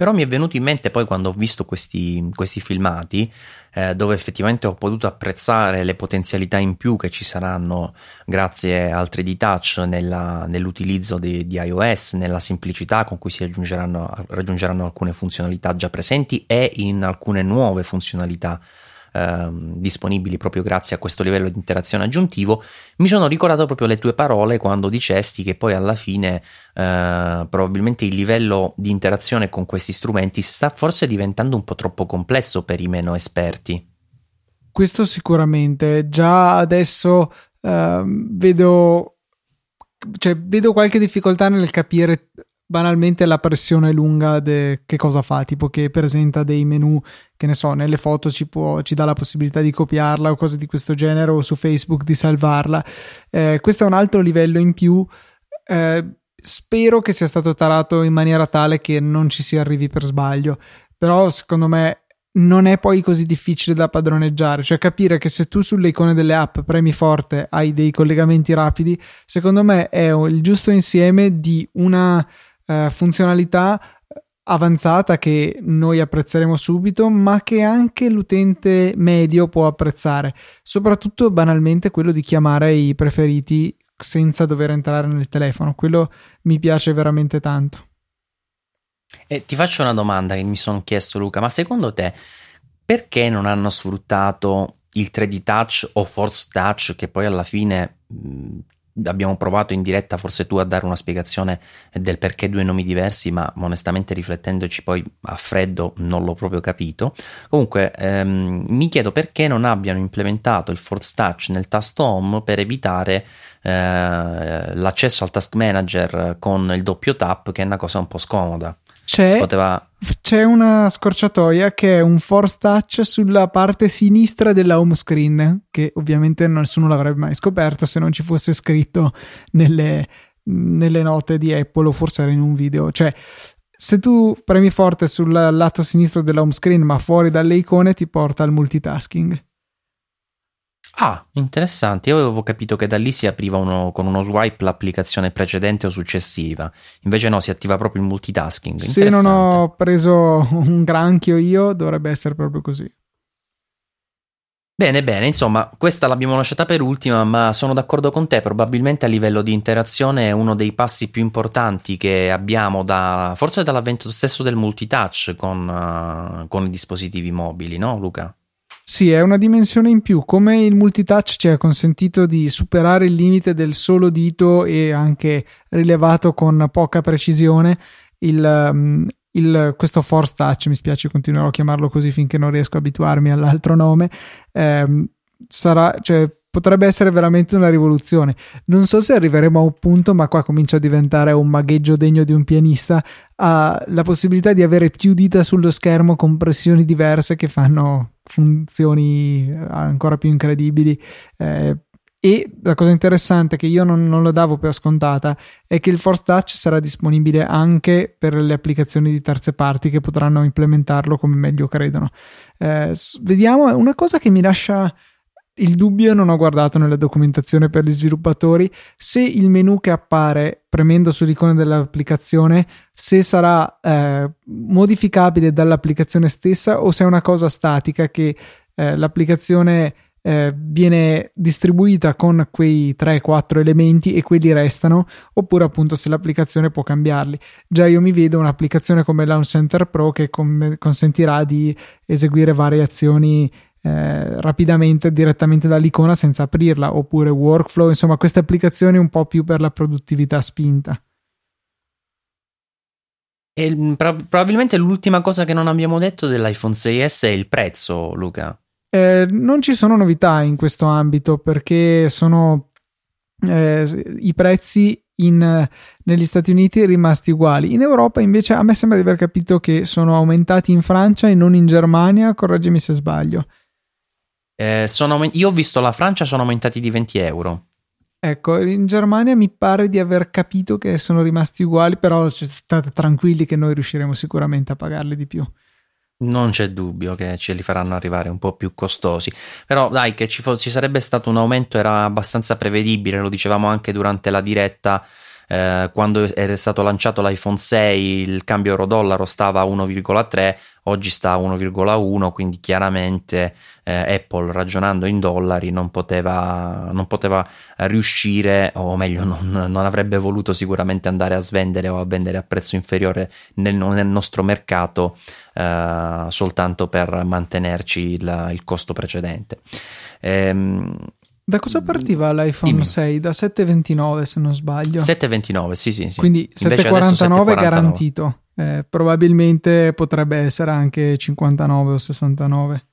Però mi è venuto in mente poi quando ho visto questi, questi filmati eh, dove effettivamente ho potuto apprezzare le potenzialità in più che ci saranno grazie al tre D Touch nella, nell'utilizzo di, di iOS, nella semplicità con cui si aggiungeranno, raggiungeranno alcune funzionalità già presenti e in alcune nuove funzionalità Ehm, disponibili proprio grazie a questo livello di interazione aggiuntivo. Mi sono ricordato proprio le tue parole quando dicesti che poi alla fine eh, probabilmente il livello di interazione con questi strumenti sta forse diventando un po' troppo complesso per i meno esperti. Questo sicuramente, già adesso eh, vedo cioè vedo qualche difficoltà nel capire banalmente la pressione lunga de, che cosa fa, tipo che presenta dei menu, che ne so, nelle foto ci, può, ci dà la possibilità di copiarla o cose di questo genere, o su Facebook di salvarla. Eh, questo è un altro livello in più eh, Spero che sia stato tarato in maniera tale che non ci si arrivi per sbaglio, però secondo me non è poi così difficile da padroneggiare, cioè capire che se tu sulle icone delle app premi forte hai dei collegamenti rapidi, secondo me è il giusto insieme di una eh, funzionalità avanzata che noi apprezzeremo subito, ma che anche l'utente medio può apprezzare, soprattutto banalmente quello di chiamare i preferiti senza dover entrare nel telefono. Quello mi piace veramente tanto. E ti faccio una domanda che mi sono chiesto, Luca, ma secondo te perché non hanno sfruttato il tre D Touch o Force Touch, che poi alla fine mh, abbiamo provato in diretta forse tu a dare una spiegazione del perché due nomi diversi, ma onestamente riflettendoci poi a freddo non l'ho proprio capito. Comunque ehm, mi chiedo perché non abbiano implementato il Force Touch nel tasto Home per evitare eh, l'accesso al Task Manager con il doppio tap, che è una cosa un po' scomoda. C'è, poteva... c'è una scorciatoia che è un Force Touch sulla parte sinistra della home screen, che ovviamente nessuno l'avrebbe mai scoperto se non ci fosse scritto nelle, nelle note di Apple, o forse era in un video. Cioè, se tu premi forte sul lato sinistro della home screen ma fuori dalle icone, ti porta al multitasking. Ah, interessante. Io avevo capito che da lì si apriva uno, con uno swipe l'applicazione precedente o successiva, invece no, si attiva proprio il multitasking. Se non ho preso un granchio io, dovrebbe essere proprio così. Bene, bene, insomma, questa l'abbiamo lasciata per ultima, ma sono d'accordo con te, probabilmente a livello di interazione è uno dei passi più importanti che abbiamo, da forse dall'avvento stesso del multitouch con, uh, con i dispositivi mobili, no Luca? Sì, è una dimensione in più. Come il multitouch ci ha consentito di superare il limite del solo dito, e anche rilevato con poca precisione, il, il, questo Force Touch, mi spiace, continuerò a chiamarlo così finché non riesco a abituarmi all'altro nome, eh, sarà, cioè, potrebbe essere veramente una rivoluzione. Non so se arriveremo a un punto, ma qua comincia a diventare un magheggio degno di un pianista, ha la possibilità di avere più dita sullo schermo con pressioni diverse che fanno funzioni ancora più incredibili. Eh, e la cosa interessante, che io non, non lo davo per scontata, è che il Force Touch sarà disponibile anche per le applicazioni di terze parti, che potranno implementarlo come meglio credono. Eh, vediamo, una cosa che mi lascia il dubbio, non ho guardato nella documentazione per gli sviluppatori, se il menu che appare premendo sull'icona dell'applicazione, se sarà eh, modificabile dall'applicazione stessa, o se è una cosa statica che eh, l'applicazione eh, viene distribuita con quei tre quattro elementi e quelli restano, oppure appunto se l'applicazione può cambiarli. Già io mi vedo un'applicazione come Launch Center Pro che com- consentirà di eseguire varie azioni Eh, rapidamente direttamente dall'icona senza aprirla, oppure workflow, insomma queste applicazioni un po' più per la produttività spinta. E pro- probabilmente l'ultima cosa che non abbiamo detto dell'iPhone sei S è il prezzo, Luca. Eh, non ci sono novità in questo ambito, perché sono eh, i prezzi In, negli Stati Uniti rimasti uguali. In Europa invece a me sembra di aver capito che sono aumentati in Francia e non in Germania, correggimi se sbaglio. Eh, sono, io ho visto la Francia, sono aumentati di venti euro. Ecco, in Germania mi pare di aver capito che sono rimasti uguali, però state tranquilli che noi riusciremo sicuramente a pagarli di più. Non c'è dubbio che ce li faranno arrivare un po' più costosi, però dai, che ci, fo- ci sarebbe stato un aumento era abbastanza prevedibile, lo dicevamo anche durante la diretta, eh, quando era stato lanciato l'iPhone sei il cambio euro-dollaro stava a uno virgola tre, oggi sta a uno virgola uno, quindi chiaramente eh, Apple, ragionando in dollari, non poteva, non poteva riuscire, o meglio non, non avrebbe voluto sicuramente andare a svendere o a vendere a prezzo inferiore nel, nel nostro mercato, Uh, soltanto per mantenerci il, il costo precedente. Ehm, da cosa partiva l'iPhone dimmi. sei? Da sette virgola ventinove se non sbaglio. sette virgola ventinove, sì sì. sì. Quindi sette virgola quarantanove garantito. Eh, probabilmente potrebbe essere anche cinquantanove o sessantanove.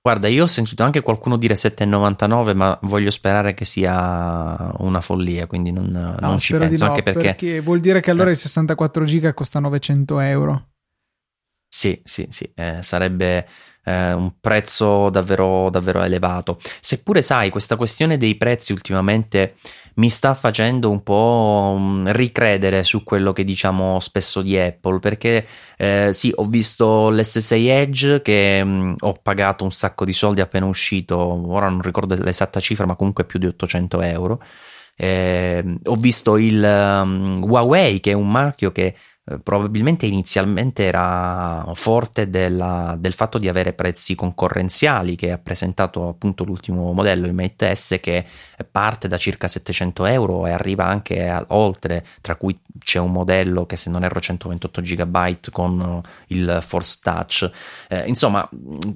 Guarda, io ho sentito anche qualcuno dire sette virgola novantanove, ma voglio sperare che sia una follia, quindi non, no, non ci penso. No, anche perché... perché vuol dire che allora eh. i sessantaquattro giga costa novecento euro. Sì, sì, sì, eh, sarebbe eh, un prezzo davvero, davvero elevato. Seppure, sai, questa questione dei prezzi ultimamente mi sta facendo un po' ricredere su quello che diciamo spesso di Apple, perché eh, sì, ho visto l'esse sei Edge che mh, ho pagato un sacco di soldi appena uscito, ora non ricordo l'esatta cifra, ma comunque più di ottocento euro. Eh, ho visto il um, Huawei, che è un marchio che eh, probabilmente inizialmente era forte della, del fatto di avere prezzi concorrenziali, che ha presentato appunto l'ultimo modello, il Mate S, che parte da circa settecento euro e arriva anche a, oltre, tra cui c'è un modello che, se non erro, centoventotto giga byte con il Force Touch. Eh, insomma,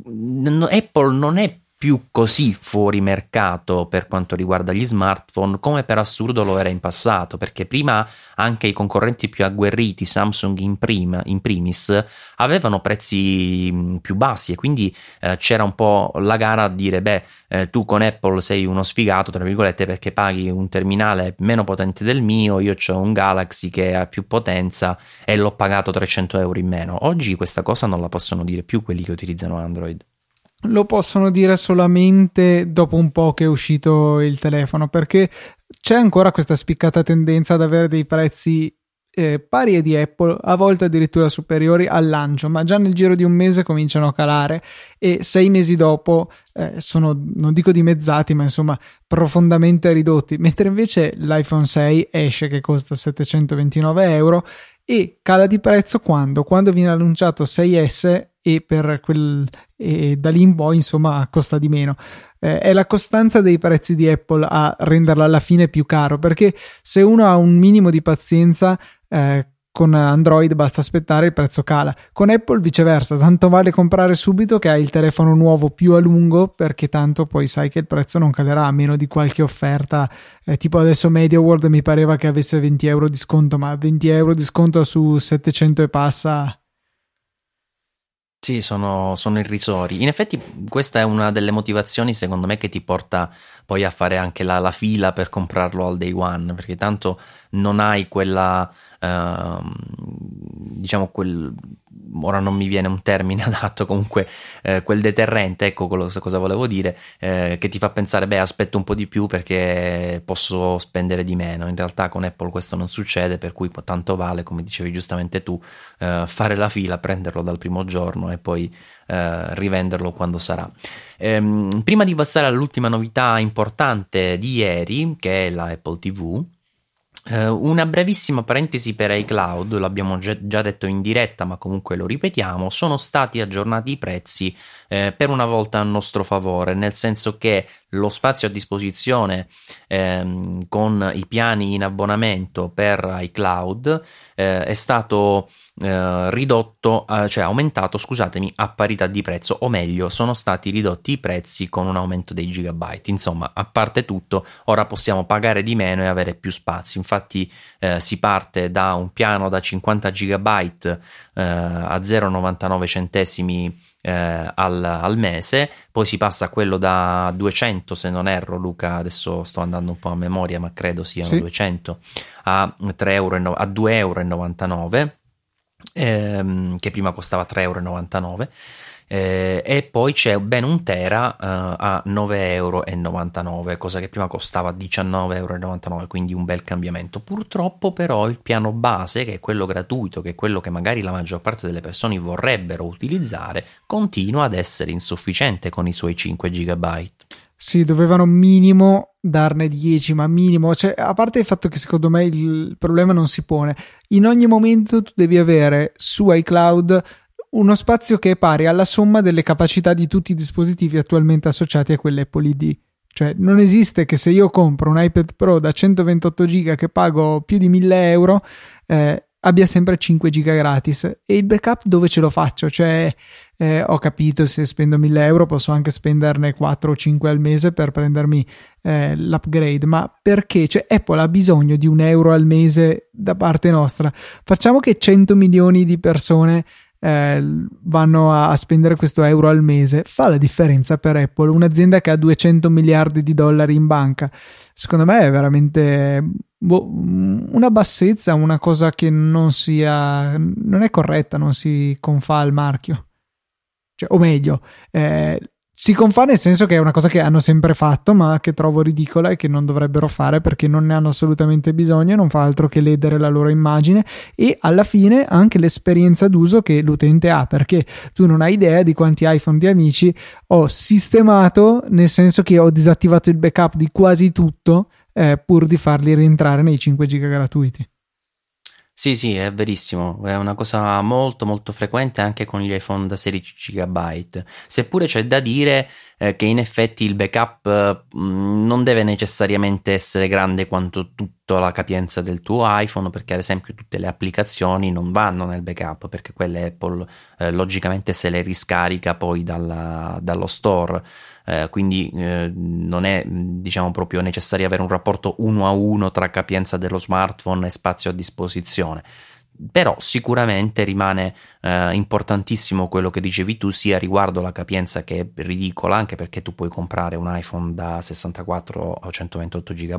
n- Apple non è più così fuori mercato per quanto riguarda gli smartphone, come per assurdo lo era in passato, perché prima anche i concorrenti più agguerriti, Samsung in, prima, in primis, avevano prezzi più bassi, e quindi eh, c'era un po' la gara a dire: beh, eh, tu con Apple sei uno sfigato, tra virgolette, perché paghi un terminale meno potente del mio, io c'ho un Galaxy che ha più potenza e l'ho pagato trecento euro in meno. Oggi questa cosa non la possono dire più quelli che utilizzano Android. Lo possono dire solamente dopo un po' che è uscito il telefono, perché c'è ancora questa spiccata tendenza ad avere dei prezzi eh, pari e di Apple, a volte addirittura superiori al lancio, ma già nel giro di un mese cominciano a calare, e sei mesi dopo eh, sono, non dico dimezzati, ma insomma profondamente ridotti, mentre invece l'iPhone sei esce che costa settecentoventinove euro e cala di prezzo quando? Quando viene annunciato sei S, e per quel e da lì in poi insomma costa di meno. Eh, è la costanza dei prezzi di Apple a renderla alla fine più caro, perché se uno ha un minimo di pazienza eh, con Android basta aspettare, il prezzo cala. Con Apple viceversa, tanto vale comprare subito che hai il telefono nuovo più a lungo, perché tanto poi sai che il prezzo non calerà, a meno di qualche offerta eh, tipo adesso MediaWorld mi pareva che avesse venti euro di sconto, ma venti euro di sconto su settecento e passa. Sì, sono, sono irrisori. In effetti questa è una delle motivazioni, secondo me, che ti porta poi a fare anche la, la fila per comprarlo al day one, perché tanto non hai quella eh, diciamo quel, ora non mi viene un termine adatto, comunque eh, quel deterrente, ecco quello, cosa volevo dire, eh, che ti fa pensare: beh, aspetto un po' di più perché posso spendere di meno. In realtà con Apple questo non succede, per cui tanto vale, come dicevi giustamente tu, eh, fare la fila, prenderlo dal primo giorno e poi Uh, rivenderlo quando sarà. Um, prima di passare all'ultima novità importante di ieri, che è la Apple ti vu, uh, una brevissima parentesi per iCloud. L'abbiamo ge- già detto in diretta, ma comunque lo ripetiamo: sono stati aggiornati i prezzi eh, per una volta a nostro favore, nel senso che lo spazio a disposizione ehm, con i piani in abbonamento per iCloud eh, è stato Eh, ridotto, eh, cioè aumentato, scusatemi, a parità di prezzo, o meglio, sono stati ridotti i prezzi con un aumento dei gigabyte. Insomma, a parte tutto, ora possiamo pagare di meno e avere più spazio. Infatti eh, si parte da un piano da cinquanta gigabyte eh, a zero virgola novantanove centesimi eh, al, al mese, poi si passa a quello da duecento, se non erro, Luca, adesso sto andando un po' a memoria, ma credo siano sì. duecento a tre euro, a due virgola novantanove euro. Ehm, che prima costava tre virgola novantanove euro, eh, e poi c'è ben un tera eh, a nove virgola novantanove euro, cosa che prima costava diciannove virgola novantanove euro, quindi un bel cambiamento. Purtroppo però il piano base, che è quello gratuito, che è quello che magari la maggior parte delle persone vorrebbero utilizzare, continua ad essere insufficiente con i suoi cinque gigabyte. Sì, dovevano minimo darne dieci, ma minimo, cioè, a parte il fatto che secondo me il problema non si pone. In ogni momento tu devi avere su iCloud uno spazio che è pari alla somma delle capacità di tutti i dispositivi attualmente associati a quell'Apple I D. Cioè non esiste che se io compro un iPad Pro da centoventotto giga che pago più di mille euro eh, abbia sempre cinque giga gratis, e il backup dove ce lo faccio? Cioè eh, ho capito, se spendo mille euro posso anche spenderne quattro o cinque al mese per prendermi eh, l'upgrade, ma perché? Cioè Apple ha bisogno di un euro al mese da parte nostra? Facciamo che cento milioni di persone eh, vanno a, a spendere questo euro al mese, fa la differenza per Apple, un'azienda che ha duecento miliardi di dollari in banca. Secondo me è veramente boh, una bassezza, una cosa che non sia non è corretta, non si confà al marchio. cioè, o meglio, eh, si confà, nel senso che è una cosa che hanno sempre fatto ma che trovo ridicola e che non dovrebbero fare, perché non ne hanno assolutamente bisogno, non fa altro che ledere la loro immagine e alla fine anche l'esperienza d'uso che l'utente ha, perché tu non hai idea di quanti iPhone di amici ho sistemato, nel senso che ho disattivato il backup di quasi tutto eh, pur di farli rientrare nei cinque giga gratuiti. Sì, sì, è verissimo, è una cosa molto molto frequente anche con gli iPhone da sedici giga, seppure c'è da dire eh, che in effetti il backup eh, non deve necessariamente essere grande quanto tutta la capienza del tuo iPhone, perché ad esempio tutte le applicazioni non vanno nel backup, perché quelle Apple eh, logicamente se le riscarica poi dalla, dallo store. Uh, quindi uh, non è, diciamo, proprio necessario avere un rapporto uno a uno tra capienza dello smartphone e spazio a disposizione, però sicuramente rimane uh, importantissimo quello che dicevi tu, sia riguardo la capienza, che è ridicola, anche perché tu puoi comprare un iPhone da sessantaquattro a centoventotto giga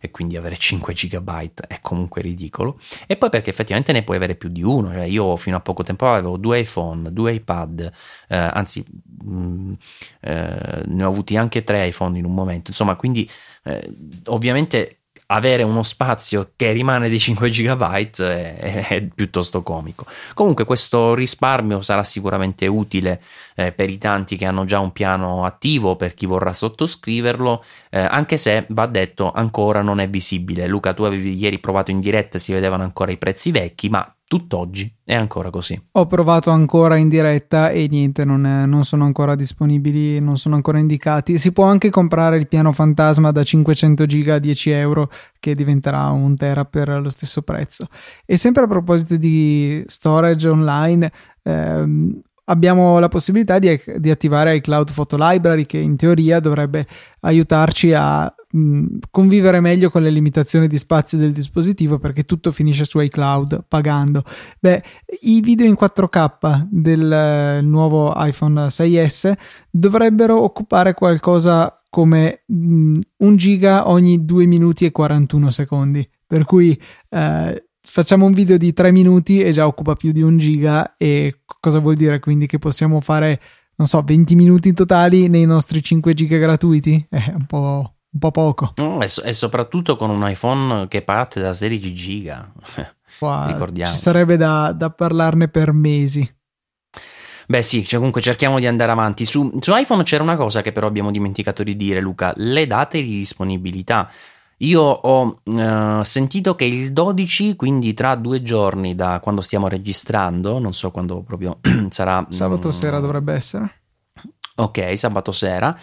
e quindi avere cinque giga è comunque ridicolo, e poi perché effettivamente ne puoi avere più di uno. Cioè, io fino a poco tempo avevo due iPhone, due iPad, uh, anzi Mm, eh, ne ho avuti anche tre iPhone in un momento, insomma, quindi eh, ovviamente avere uno spazio che rimane di cinque giga è, è, è piuttosto comico. Comunque questo risparmio sarà sicuramente utile eh, per i tanti che hanno già un piano attivo, per chi vorrà sottoscriverlo, eh, anche se va detto ancora non è visibile. Luca, tu avevi ieri provato in diretta, si vedevano ancora i prezzi vecchi, ma tutt'oggi è ancora così. Ho provato ancora in diretta e niente, non, è, non sono ancora disponibili, non sono ancora indicati. Si può anche comprare il piano fantasma da cinquecento giga a dieci euro, che diventerà un tera per lo stesso prezzo. E sempre a proposito di storage online, ehm, abbiamo la possibilità di, di attivare iCloud Photo Library, che in teoria dovrebbe aiutarci a convivere meglio con le limitazioni di spazio del dispositivo, perché tutto finisce su iCloud pagando. Beh, i video in quattro K del nuovo iPhone sei S dovrebbero occupare qualcosa come un giga ogni due minuti e quarantuno secondi, per cui eh, facciamo un video di tre minuti e già occupa più di un giga. E cosa vuol dire? Quindi che possiamo fare, non so, venti minuti totali nei nostri cinque giga gratuiti? È un po' un po' poco. No, e, so- e soprattutto con un iPhone che parte da sedici giga. Wow, ricordiamo, ci sarebbe da, da parlarne per mesi. Beh sì, cioè comunque cerchiamo di andare avanti. Su, su iPhone c'era una cosa che però abbiamo dimenticato di dire, Luca, le date di disponibilità. Io ho eh, sentito che il dodici, quindi tra due giorni da quando stiamo registrando, non so quando proprio sarà... Sabato mh... sera dovrebbe essere. Ok, sabato sera.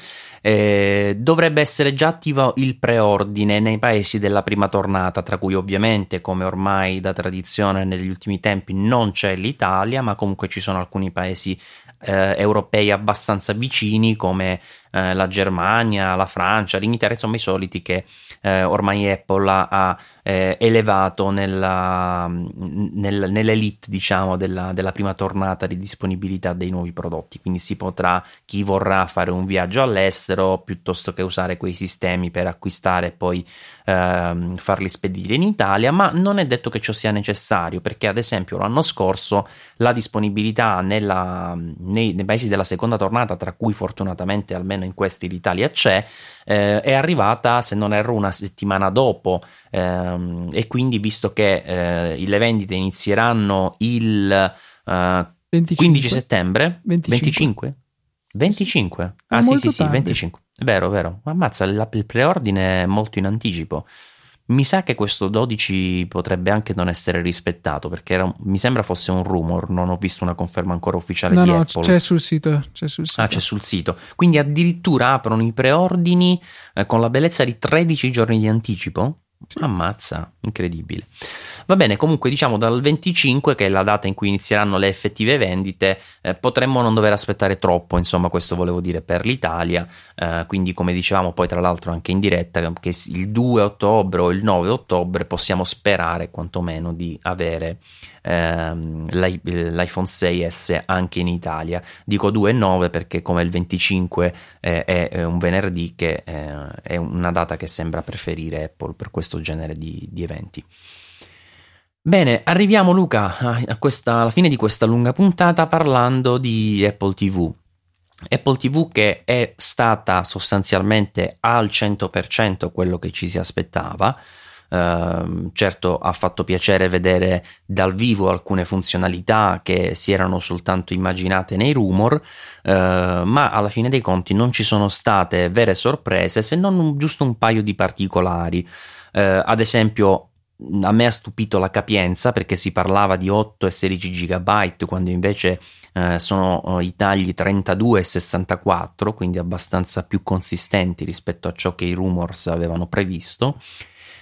Eh, dovrebbe essere già attivo il preordine nei paesi della prima tornata, tra cui ovviamente, come ormai da tradizione negli ultimi tempi, non c'è l'Italia, ma comunque ci sono alcuni paesi eh, europei abbastanza vicini, come eh, la Germania, la Francia, l'Inghilterra, insomma i soliti che eh, ormai Apple ha eh, elevato nella, nel, nell'elite, diciamo, della, della prima tornata di disponibilità dei nuovi prodotti. Quindi si potrà, chi vorrà fare un viaggio all'estero, piuttosto che usare quei sistemi per acquistare e poi ehm, farli spedire in Italia, ma non è detto che ciò sia necessario, perché ad esempio l'anno scorso la disponibilità nella, nei, nei paesi della seconda tornata, tra cui fortunatamente almeno in questi l'Italia c'è, eh, è arrivata, se non erro, una settimana dopo, ehm, e quindi visto che eh, le vendite inizieranno il eh, quindici settembre venticinque? venticinque? Sì, ah sì sì sì, venticinque, è vero vero, ammazza, il preordine è molto in anticipo. Mi sa che questo dodici potrebbe anche non essere rispettato, perché era, mi sembra fosse un rumor, non ho visto una conferma ancora ufficiale no, di no, Apple. C'è sul sito, c'è sul sito. Ah, c'è sul sito. Quindi addirittura aprono i preordini eh, con la bellezza di tredici giorni di anticipo? Sì. Ammazza, incredibile. Va bene, comunque diciamo dal venticinque, che è la data in cui inizieranno le effettive vendite, eh, potremmo non dover aspettare troppo, insomma questo volevo dire per l'Italia, eh, quindi come dicevamo poi tra l'altro anche in diretta, che il due ottobre o il nove ottobre possiamo sperare quantomeno di avere ehm, l'i- l'iPhone sei S anche in Italia. Dico due e nove perché come il venticinque eh, è un venerdì, che eh, è una data che sembra preferire Apple per questo genere di, di eventi. Bene, arriviamo Luca a questa, alla fine di questa lunga puntata parlando di Apple ti vu. Apple ti vu che è stata sostanzialmente al cento per cento quello che ci si aspettava. Uh, certo ha fatto piacere vedere dal vivo alcune funzionalità che si erano soltanto immaginate nei rumor, uh, ma alla fine dei conti non ci sono state vere sorprese, se non un, giusto un paio di particolari. Uh, ad esempio, a me ha stupito la capienza, perché si parlava di otto e sedici gigabyte quando invece eh, sono i tagli trentadue e sessantaquattro, quindi abbastanza più consistenti rispetto a ciò che i rumors avevano previsto.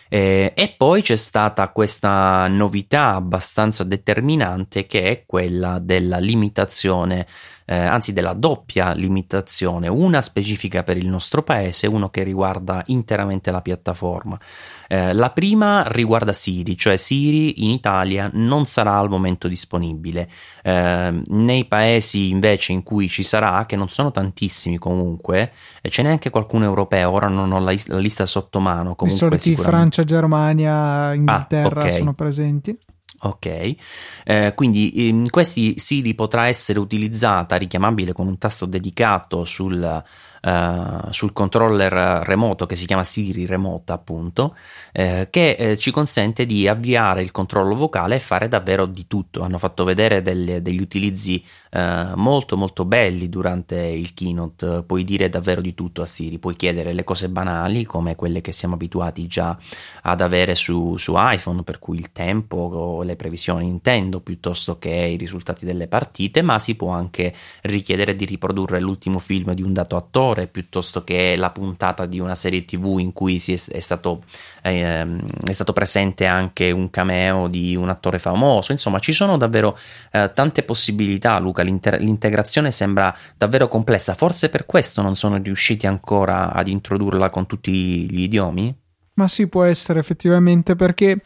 Eh, e poi c'è stata questa novità abbastanza determinante, che è quella della limitazione, eh, anzi della doppia limitazione, una specifica per il nostro paese, uno che riguarda interamente la piattaforma. Eh, la prima riguarda Siri, cioè Siri in Italia non sarà al momento disponibile. Eh, nei paesi invece in cui ci sarà, che non sono tantissimi comunque, eh, ce n'è anche qualcuno europeo, ora non ho la, is- la lista sotto mano, comunque sicuramente Germania, Inghilterra ah, okay. sono presenti. Ok, eh, quindi in questi Siri potrà essere utilizzata, richiamabile con un tasto dedicato sul, uh, sul controller remoto che si chiama Siri Remote appunto, eh, che eh, ci consente di avviare il controllo vocale e fare davvero di tutto. Hanno fatto vedere delle, degli utilizzi uh, molto molto belli durante il keynote. Puoi dire davvero di tutto a Siri, puoi chiedere le cose banali come quelle che siamo abituati già ad avere su, su iPhone, per cui il tempo o le previsioni intendo, piuttosto che i risultati delle partite, ma si può anche richiedere di riprodurre l'ultimo film di un dato attore, piuttosto che la puntata di una serie TV in cui si è, è stato eh, è stato presente anche un cameo di un attore famoso. Insomma, ci sono davvero eh, tante possibilità, Luca. L'inter- l'integrazione sembra davvero complessa, forse per questo non sono riusciti ancora ad introdurla con tutti gli idiomi? Ma sì, può essere effettivamente, perché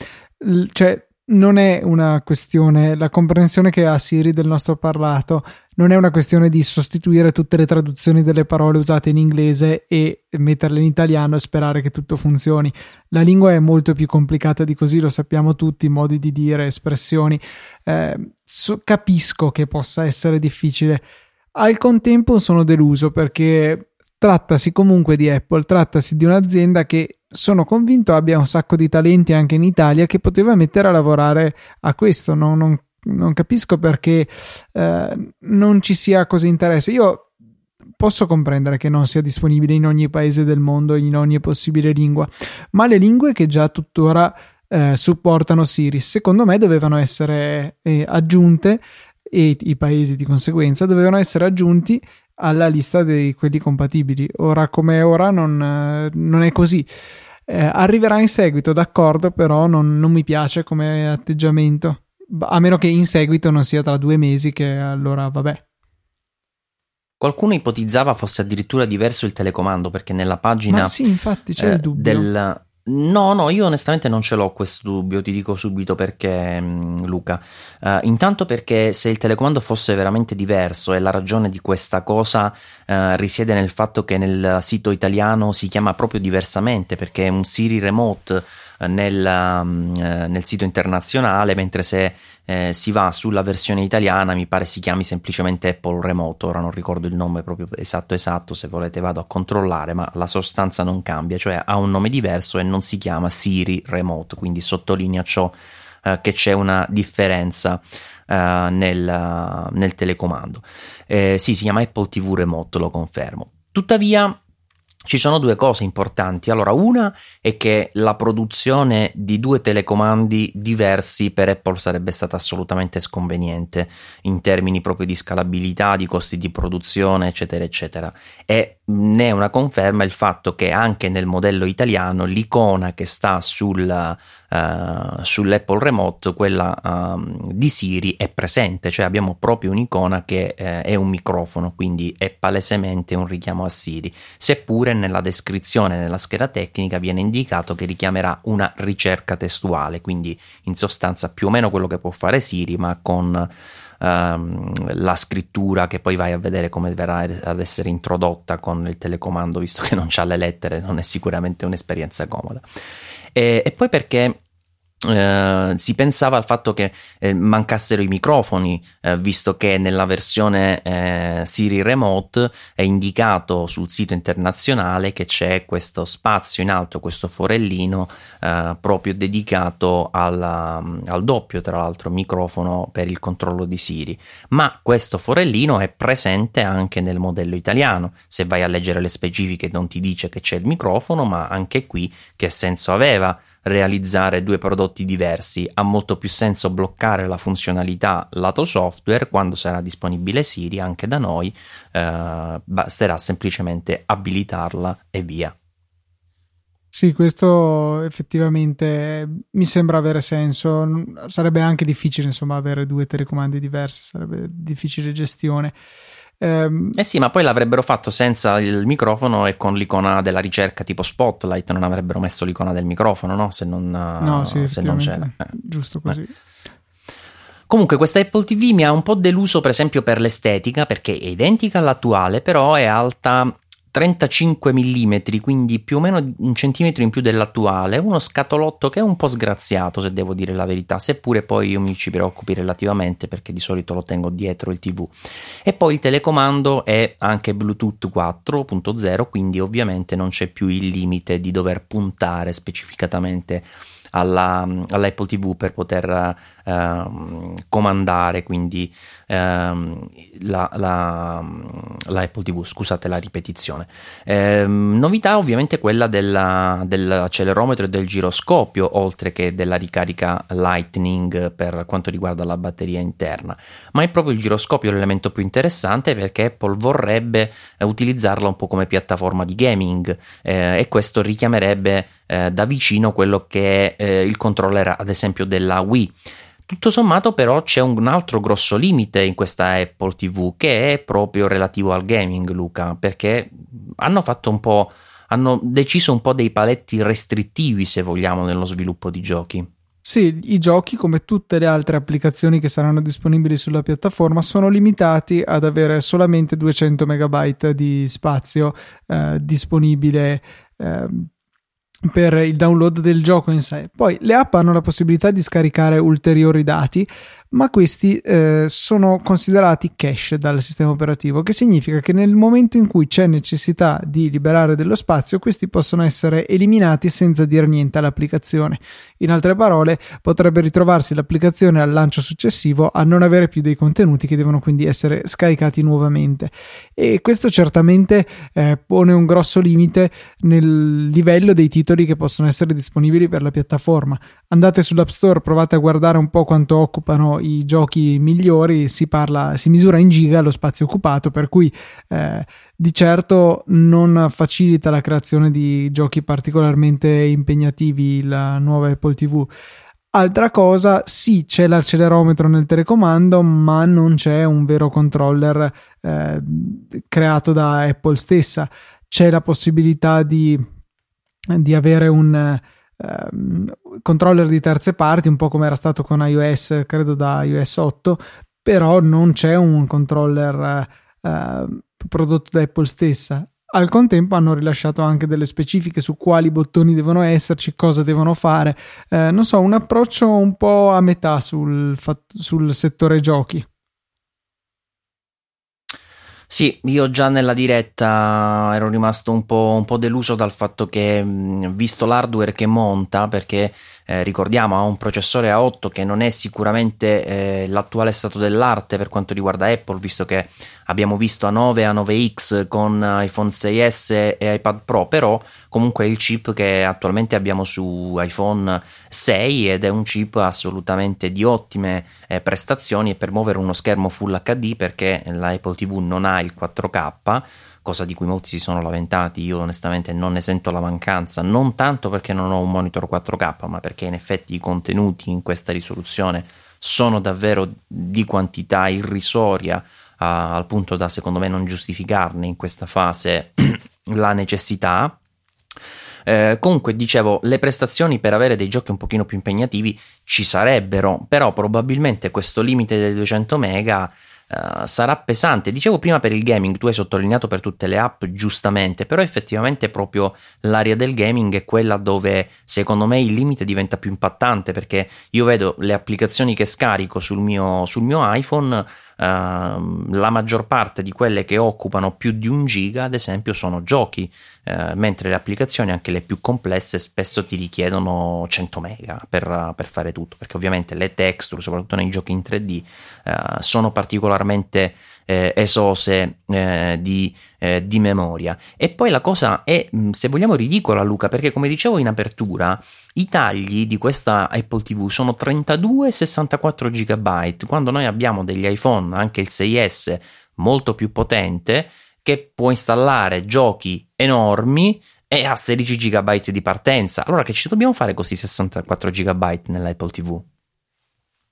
cioè non è una questione, la comprensione che ha Siri del nostro parlato non è una questione di sostituire tutte le traduzioni delle parole usate in inglese e metterle in italiano e sperare che tutto funzioni. La lingua è molto più complicata di così, lo sappiamo tutti, modi di dire, espressioni. Eh, so, capisco che possa essere difficile. Al contempo sono deluso, perché trattasi comunque di Apple, trattasi di un'azienda che sono convinto abbia un sacco di talenti anche in Italia che poteva mettere a lavorare a questo. Non, non, non capisco perché eh, non ci sia così interesse. Io posso comprendere che non sia disponibile in ogni paese del mondo, in ogni possibile lingua, ma le lingue che già tuttora eh, supportano Siri, secondo me, dovevano essere eh, aggiunte, e i paesi di conseguenza dovevano essere aggiunti alla lista di quelli compatibili. Ora come ora non, non è così. Eh, arriverà in seguito, d'accordo, però non, non mi piace come atteggiamento, a meno che in seguito non sia tra due mesi, che allora vabbè. Qualcuno ipotizzava fosse addirittura diverso il telecomando, perché nella pagina... Ma sì, infatti c'è eh, il dubbio. Del... No, no, io onestamente non ce l'ho questo dubbio, ti dico subito perché, Luca. Uh, intanto perché se il telecomando fosse veramente diverso, e la ragione di questa cosa uh, risiede nel fatto che nel sito italiano si chiama proprio diversamente, perché è un Siri Remote uh, nel, um, uh, nel sito internazionale, mentre se Eh, si va sulla versione italiana mi pare si chiami semplicemente Apple Remote. Ora non ricordo il nome proprio esatto esatto, se volete vado a controllare, ma la sostanza non cambia, cioè ha un nome diverso e non si chiama Siri Remote, quindi sottolinea ciò eh, che c'è una differenza eh, nel, nel telecomando. Eh, sì, si chiama Apple ti vu Remote, lo confermo. Tuttavia ci sono due cose importanti. Allora, una è che la produzione di due telecomandi diversi per Apple sarebbe stata assolutamente sconveniente in termini proprio di scalabilità, di costi di produzione, eccetera eccetera, e ne è una conferma il fatto che anche nel modello italiano l'icona che sta sul, uh, sull'Apple Remote, quella uh, di Siri, è presente, cioè abbiamo proprio un'icona che uh, è un microfono, quindi è palesemente un richiamo a Siri, seppure nella descrizione, nella scheda tecnica viene indicato che richiamerà una ricerca testuale, quindi in sostanza più o meno quello che può fare Siri, ma con la scrittura che poi vai a vedere come verrà ad essere introdotta con il telecomando, visto che non c'ha le lettere. Non è sicuramente un'esperienza comoda. E, e poi perché Eh, si pensava al fatto che eh, mancassero i microfoni, eh, visto che nella versione eh, Siri Remote è indicato sul sito internazionale che c'è questo spazio in alto, questo forellino eh, proprio dedicato alla, al doppio, tra l'altro, microfono per il controllo di Siri. Ma questo forellino è presente anche nel modello italiano. Se vai a leggere le specifiche non ti dice che c'è il microfono, ma anche qui che senso aveva realizzare due prodotti diversi? Ha molto più senso bloccare la funzionalità lato software. Quando sarà disponibile Siri anche da noi, eh, basterà semplicemente abilitarla e via. Sì, questo effettivamente mi sembra avere senso. Sarebbe anche difficile, insomma, avere due telecomandi diversi, sarebbe difficile gestione. Eh sì, ma poi l'avrebbero fatto senza il microfono e con l'icona della ricerca tipo Spotlight, non avrebbero messo l'icona del microfono, no? Se non, no, sì, se non c'era. Eh. Giusto così. Eh. Comunque questa Apple T V mi ha un po' deluso, per esempio, per l'estetica, perché è identica all'attuale, però è alta trentacinque millimetri, quindi più o meno un centimetro in più dell'attuale. Uno scatolotto che è un po' sgraziato, se devo dire la verità, seppure poi io mi ci preoccupi relativamente perché di solito lo tengo dietro il T V. E poi il telecomando è anche Bluetooth quattro punto zero, quindi ovviamente non c'è più il limite di dover puntare specificatamente alla, all'Apple T V per poter uh, comandare quindi uh, la, la, la Apple T V, scusate la ripetizione. Ehm, novità ovviamente quella della, dell'accelerometro e del giroscopio, oltre che della ricarica Lightning per quanto riguarda la batteria interna, ma è proprio il giroscopio l'elemento più interessante, perché Apple vorrebbe utilizzarla un po' come piattaforma di gaming, eh, e questo richiamerebbe eh, da vicino quello che è eh, il controller ad esempio della Wii. Tutto sommato però c'è un altro grosso limite in questa Apple T V, che è proprio relativo al gaming, Luca, perché hanno fatto un po', hanno deciso un po' dei paletti restrittivi, se vogliamo, nello sviluppo di giochi. Sì, i giochi, come tutte le altre applicazioni che saranno disponibili sulla piattaforma, sono limitati ad avere solamente duecento megabyte di spazio eh, disponibile eh, per il download del gioco in sé. Poi le app hanno la possibilità di scaricare ulteriori dati, ma questi eh, sono considerati cache dal sistema operativo, che significa che nel momento in cui c'è necessità di liberare dello spazio, questi possono essere eliminati senza dire niente all'applicazione. In altre parole, potrebbe ritrovarsi l'applicazione al lancio successivo a non avere più dei contenuti, che devono quindi essere scaricati nuovamente, e questo certamente eh, pone un grosso limite nel livello dei titoli che possono essere disponibili per la piattaforma. Andate sull'App Store, provate a guardare un po' quanto occupano i giochi migliori, si parla, si misura in giga lo spazio occupato, per cui eh, di certo non facilita la creazione di giochi particolarmente impegnativi la nuova Apple T V. Altra cosa, sì, c'è l'accelerometro nel telecomando, ma non c'è un vero controller eh, creato da Apple stessa. C'è la possibilità di, di avere un controller di terze parti, un po' come era stato con iOS, credo da iOS otto, però non c'è un controller eh, prodotto da Apple stessa. Al contempo hanno rilasciato anche delle specifiche su quali bottoni devono esserci, cosa devono fare, eh, non so, un approccio un po' a metà sul, sul settore giochi. Sì, io già nella diretta ero rimasto un po', un po' deluso dal fatto che, visto l'hardware che monta, perché eh, ricordiamo ha un processore A otto che non è sicuramente eh, l'attuale stato dell'arte per quanto riguarda Apple, visto che abbiamo visto A nove, A nove X con iPhone sei S e iPad Pro, però comunque è il chip che attualmente abbiamo su iPhone sei ed è un chip assolutamente di ottime eh, prestazioni, e per muovere uno schermo Full H D, perché la Apple T V non ha il quattro K, cosa di cui molti si sono lamentati. Io onestamente non ne sento la mancanza, non tanto perché non ho un monitor quattro K, ma perché in effetti i contenuti in questa risoluzione sono davvero di quantità irrisoria, al punto da, secondo me, non giustificarne in questa fase la necessità. Eh, comunque, dicevo, le prestazioni per avere dei giochi un pochino più impegnativi ci sarebbero, però probabilmente questo limite dei duecento mega Uh, sarà pesante. Dicevo prima per il gaming, tu hai sottolineato per tutte le app, giustamente, però effettivamente proprio l'area del gaming è quella dove secondo me il limite diventa più impattante, perché io vedo le applicazioni che scarico sul mio, sul mio iPhone, uh, la maggior parte di quelle che occupano più di un giga ad esempio sono giochi, uh, mentre le applicazioni, anche le più complesse, spesso ti richiedono cento mega per, uh, per fare tutto, perché ovviamente le texture, soprattutto nei giochi in tre D, uh, sono particolarmente Eh, esose eh, di, eh, di memoria. E poi la cosa è, se vogliamo, ridicola, Luca, perché come dicevo in apertura i tagli di questa Apple tivù sono trentadue e sessantaquattro giga byte, quando noi abbiamo degli iPhone, anche il sei S molto più potente, che può installare giochi enormi e ha sedici giga byte di partenza. Allora che ci dobbiamo fare così sessantaquattro giga byte nell'Apple tivù?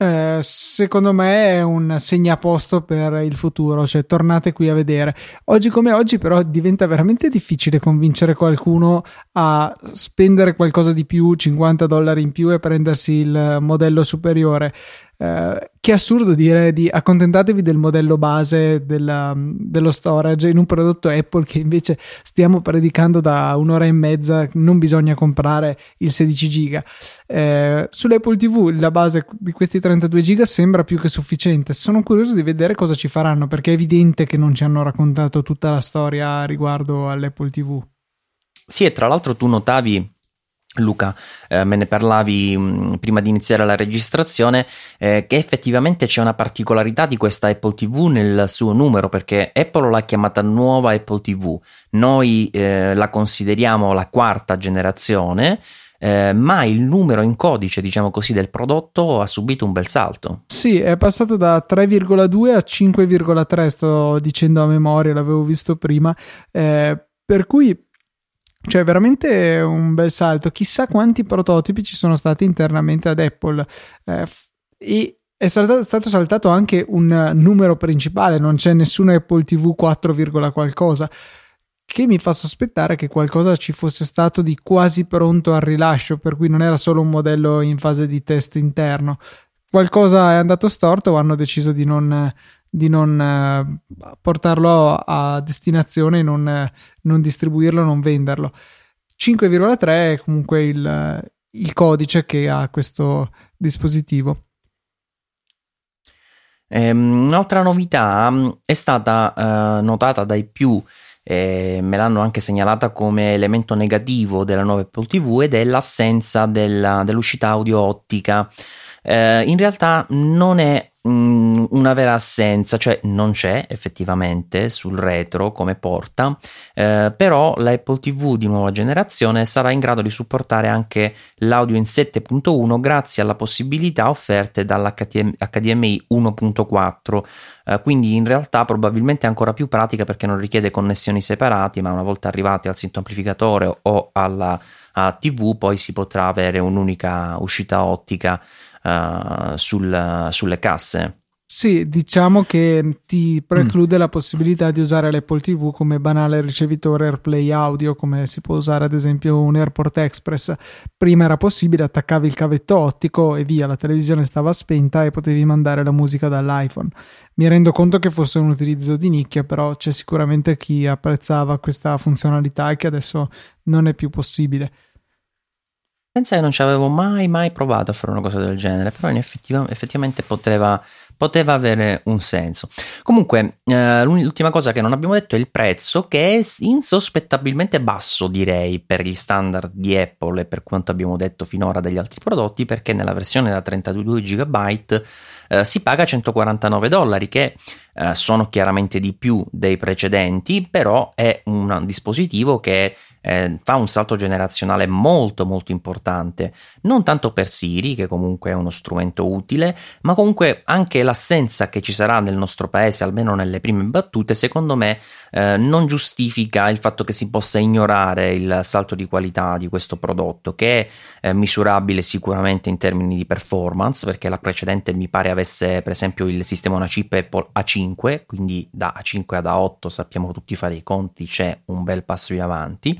Eh, secondo me è un segnaposto per il futuro, cioè tornate qui a vedere. Oggi come oggi però diventa veramente difficile convincere qualcuno a spendere qualcosa di più, cinquanta dollari in più, e prendersi il modello superiore. Eh, che assurdo dire di accontentatevi del modello base della, dello storage in un prodotto Apple, che invece stiamo predicando da un'ora e mezza, non bisogna comprare il sedici giga. Eh, sull'Apple tivù la base di questi trentadue giga sembra più che sufficiente. Sono curioso di vedere cosa ci faranno, perché è evidente che non ci hanno raccontato tutta la storia riguardo all'Apple tivù. Sì, e tra l'altro tu notavi, Luca, eh, me ne parlavi mh, prima di iniziare la registrazione, eh, che effettivamente c'è una particolarità di questa Apple tivù nel suo numero, perché Apple l'ha chiamata nuova Apple tivù, noi eh, la consideriamo la quarta generazione, eh, ma il numero in codice, diciamo così, del prodotto ha subito un bel salto. Sì, è passato da tre virgola due a cinque virgola tre, sto dicendo a memoria, l'avevo visto prima, eh, per cui... Cioè veramente un bel salto. Chissà quanti prototipi ci sono stati internamente ad Apple, eh, e è saltato, stato saltato anche un numero principale, non c'è nessuna Apple tivù quattro, qualcosa, che mi fa sospettare che qualcosa ci fosse stato di quasi pronto al rilascio, per cui non era solo un modello in fase di test interno. Qualcosa è andato storto o hanno deciso di non... di non eh, portarlo a destinazione, non, eh, non distribuirlo, non venderlo. cinque virgola tre è comunque il, il codice che ha questo dispositivo. Ehm, un'altra novità è stata eh, notata dai più, eh, me l'hanno anche segnalata come elemento negativo della nuova Apple tivù, ed è l'assenza della, dell'uscita audio ottica. Eh, in realtà non è una vera assenza, cioè non c'è effettivamente sul retro come porta, eh, però l'Apple tivù di nuova generazione sarà in grado di supportare anche l'audio in sette punto uno grazie alla possibilità offerte dall'H D M I uno punto quattro, eh, quindi in realtà probabilmente è ancora più pratica, perché non richiede connessioni separati, ma una volta arrivati al sito amplificatore o alla tivù poi si potrà avere un'unica uscita ottica Uh, sul, uh, sulle casse. Sì, diciamo che ti preclude mm. la possibilità di usare l'Apple tivù come banale ricevitore AirPlay audio, come si può usare ad esempio un AirPort Express. Prima era possibile, attaccavi il cavetto ottico e via, la televisione stava spenta e potevi mandare la musica dall'iPhone. Mi rendo conto che fosse un utilizzo di nicchia, però c'è sicuramente chi apprezzava questa funzionalità e che adesso non è più possibile. Pensa che non ci avevo mai mai provato a fare una cosa del genere, però in effettiva, effettivamente poteva, poteva avere un senso. Comunque eh, l'ultima cosa che non abbiamo detto è il prezzo, che è insospettabilmente basso, direi, per gli standard di Apple e per quanto abbiamo detto finora degli altri prodotti, perché nella versione da trentadue giga byte eh, si paga centoquarantanove dollari, che eh, sono chiaramente di più dei precedenti, però è un dispositivo che Eh, fa un salto generazionale molto molto importante, non tanto per Siri, che comunque è uno strumento utile, ma comunque anche l'assenza che ci sarà nel nostro paese, almeno nelle prime battute, secondo me eh, non giustifica il fatto che si possa ignorare il salto di qualità di questo prodotto, che è eh, misurabile sicuramente in termini di performance, perché la precedente mi pare avesse per esempio il sistema una chip Apple A cinque, quindi da A cinque ad A otto sappiamo tutti fare i conti, c'è un bel passo in avanti.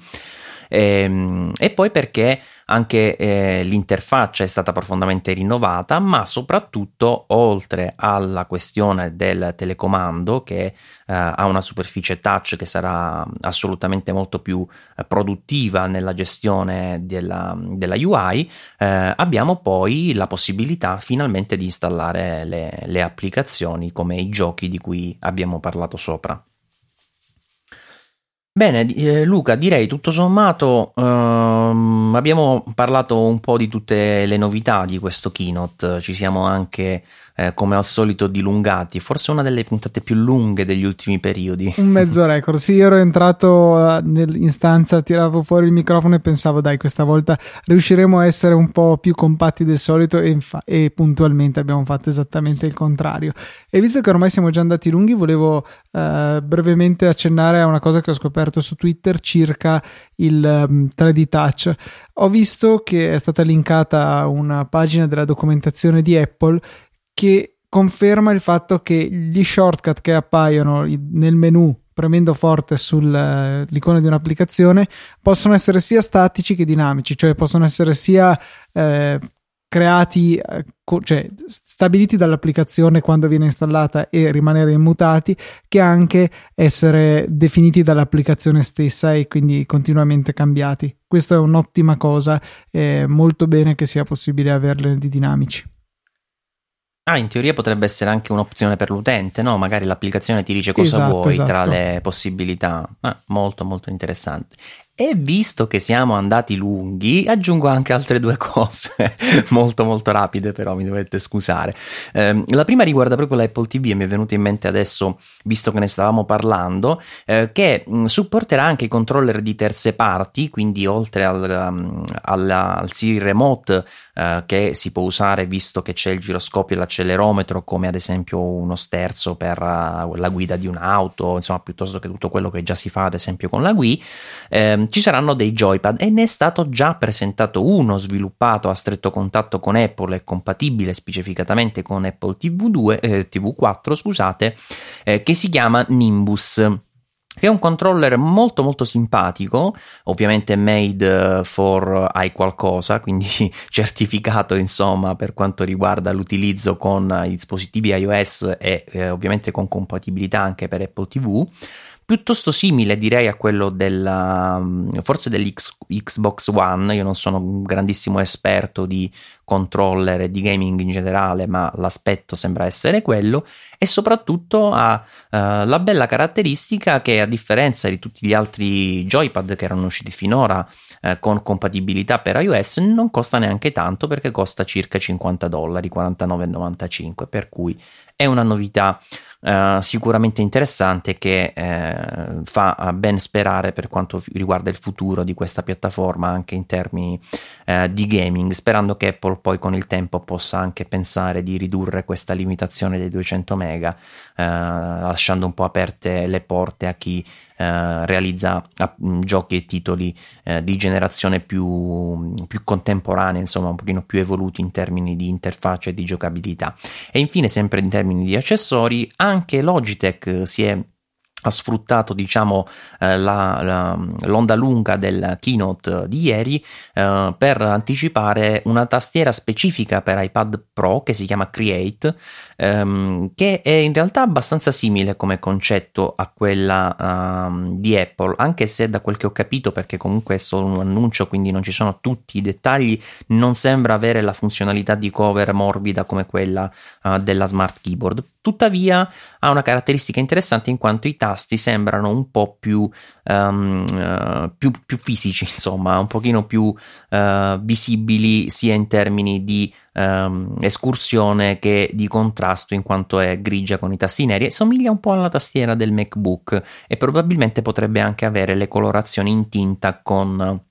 E, e poi perché anche eh, l'interfaccia è stata profondamente rinnovata, ma soprattutto, oltre alla questione del telecomando che eh, ha una superficie touch che sarà assolutamente molto più eh, produttiva nella gestione della, della U I, eh, abbiamo poi la possibilità finalmente di installare le, le applicazioni come i giochi di cui abbiamo parlato sopra. Bene, eh, Luca, direi tutto sommato ehm, abbiamo parlato un po' di tutte le novità di questo keynote, ci siamo anche eh, come al solito dilungati, forse una delle puntate più lunghe degli ultimi periodi. Un mezzo record, sì, ero entrato in stanza, tiravo fuori il microfono e pensavo dai, questa volta riusciremo a essere un po' più compatti del solito e, infa- e puntualmente abbiamo fatto esattamente il contrario. E visto che ormai siamo già andati lunghi, volevo eh, brevemente accennare a una cosa che ho scoperto su Twitter circa il um, tre D Touch. Ho visto che è stata linkata una pagina della documentazione di Apple che conferma il fatto che gli shortcut che appaiono nel menu premendo forte sull'icona uh, di un'applicazione possono essere sia statici che dinamici, cioè possono essere sia eh, creati, cioè stabiliti dall'applicazione quando viene installata e rimanere immutati, che anche essere definiti dall'applicazione stessa e quindi continuamente cambiati. Questo è un'ottima cosa, è molto bene che sia possibile averle di dinamici. Ah, in teoria potrebbe essere anche un'opzione per l'utente, no? Magari l'applicazione ti dice cosa esatto, vuoi esatto. tra le possibilità. Ah, molto molto interessante. E visto che siamo andati lunghi, aggiungo anche altre due cose molto molto rapide, però mi dovete scusare. Eh, la prima riguarda proprio l'Apple ti vu e mi è venuta in mente adesso, visto che ne stavamo parlando, eh, che mh, supporterà anche i controller di terze parti, quindi oltre al, um, alla, al Siri Remote eh, che si può usare visto che c'è il giroscopio e l'accelerometro, come ad esempio uno sterzo per uh, la guida di un'auto, insomma piuttosto che tutto quello che già si fa ad esempio con la Wii, eh, ci saranno dei joypad e ne è stato già presentato uno sviluppato a stretto contatto con Apple e compatibile specificatamente con Apple ti vu due, eh, ti vu quattro, scusate, eh, che si chiama Nimbus, che è un controller molto molto simpatico, ovviamente made for i qualcosa, quindi certificato insomma per quanto riguarda l'utilizzo con i dispositivi iOS e eh, ovviamente con compatibilità anche per Apple ti vu, piuttosto simile direi a quello della, forse dell'Xbox One. Io non sono un grandissimo esperto di controller e di gaming in generale, ma l'aspetto sembra essere quello, e soprattutto ha eh, la bella caratteristica che, a differenza di tutti gli altri joypad che erano usciti finora eh, con compatibilità per iOS, non costa neanche tanto, perché costa circa cinquanta dollari, quarantanove e novantacinque, per cui è una novità Uh, sicuramente interessante che uh, fa ben sperare per quanto riguarda il futuro di questa piattaforma anche in termini uh, di gaming, sperando che Apple poi con il tempo possa anche pensare di ridurre questa limitazione dei duecento mega, uh, lasciando un po' aperte le porte a chi Uh, realizza uh, giochi e titoli uh, di generazione più, più contemporanea, insomma un pochino più evoluti in termini di interfaccia e di giocabilità. E infine, sempre in termini di accessori, anche Logitech si è ha sfruttato diciamo eh, la, la, l'onda lunga del keynote di ieri eh, per anticipare una tastiera specifica per iPad Pro che si chiama Create, ehm, che è in realtà abbastanza simile come concetto a quella ehm, di Apple, anche se da quel che ho capito, perché comunque è solo un annuncio quindi non ci sono tutti i dettagli, non sembra avere la funzionalità di cover morbida come quella eh, della Smart Keyboard. Tuttavia ha una caratteristica interessante in quanto i tasti sembrano un po' più, um, uh, più, più fisici, insomma, un pochino più uh, visibili sia in termini di um, escursione che di contrasto, in quanto è grigia con i tasti neri e somiglia un po' alla tastiera del MacBook, e probabilmente potrebbe anche avere le colorazioni in tinta con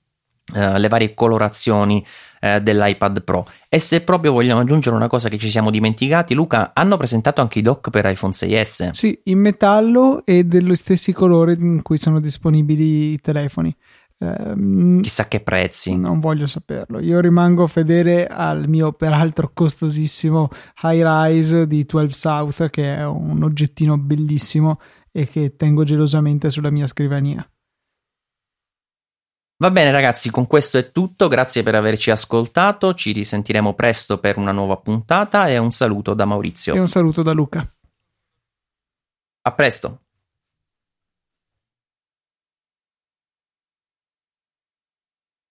Uh, le varie colorazioni uh, dell'iPad Pro. E se proprio vogliamo aggiungere una cosa che ci siamo dimenticati, Luca, hanno presentato anche i dock per iPhone sei esse. Sì, in metallo e degli stessi colori in cui sono disponibili i telefoni. Um, Chissà che prezzi. Non voglio saperlo. Io rimango fedele al mio peraltro costosissimo High Rise di dodici South, che è un oggettino bellissimo e che tengo gelosamente sulla mia scrivania. Va bene ragazzi, con questo è tutto, grazie per averci ascoltato, ci risentiremo presto per una nuova puntata e un saluto da Maurizio. E un saluto da Luca. A presto.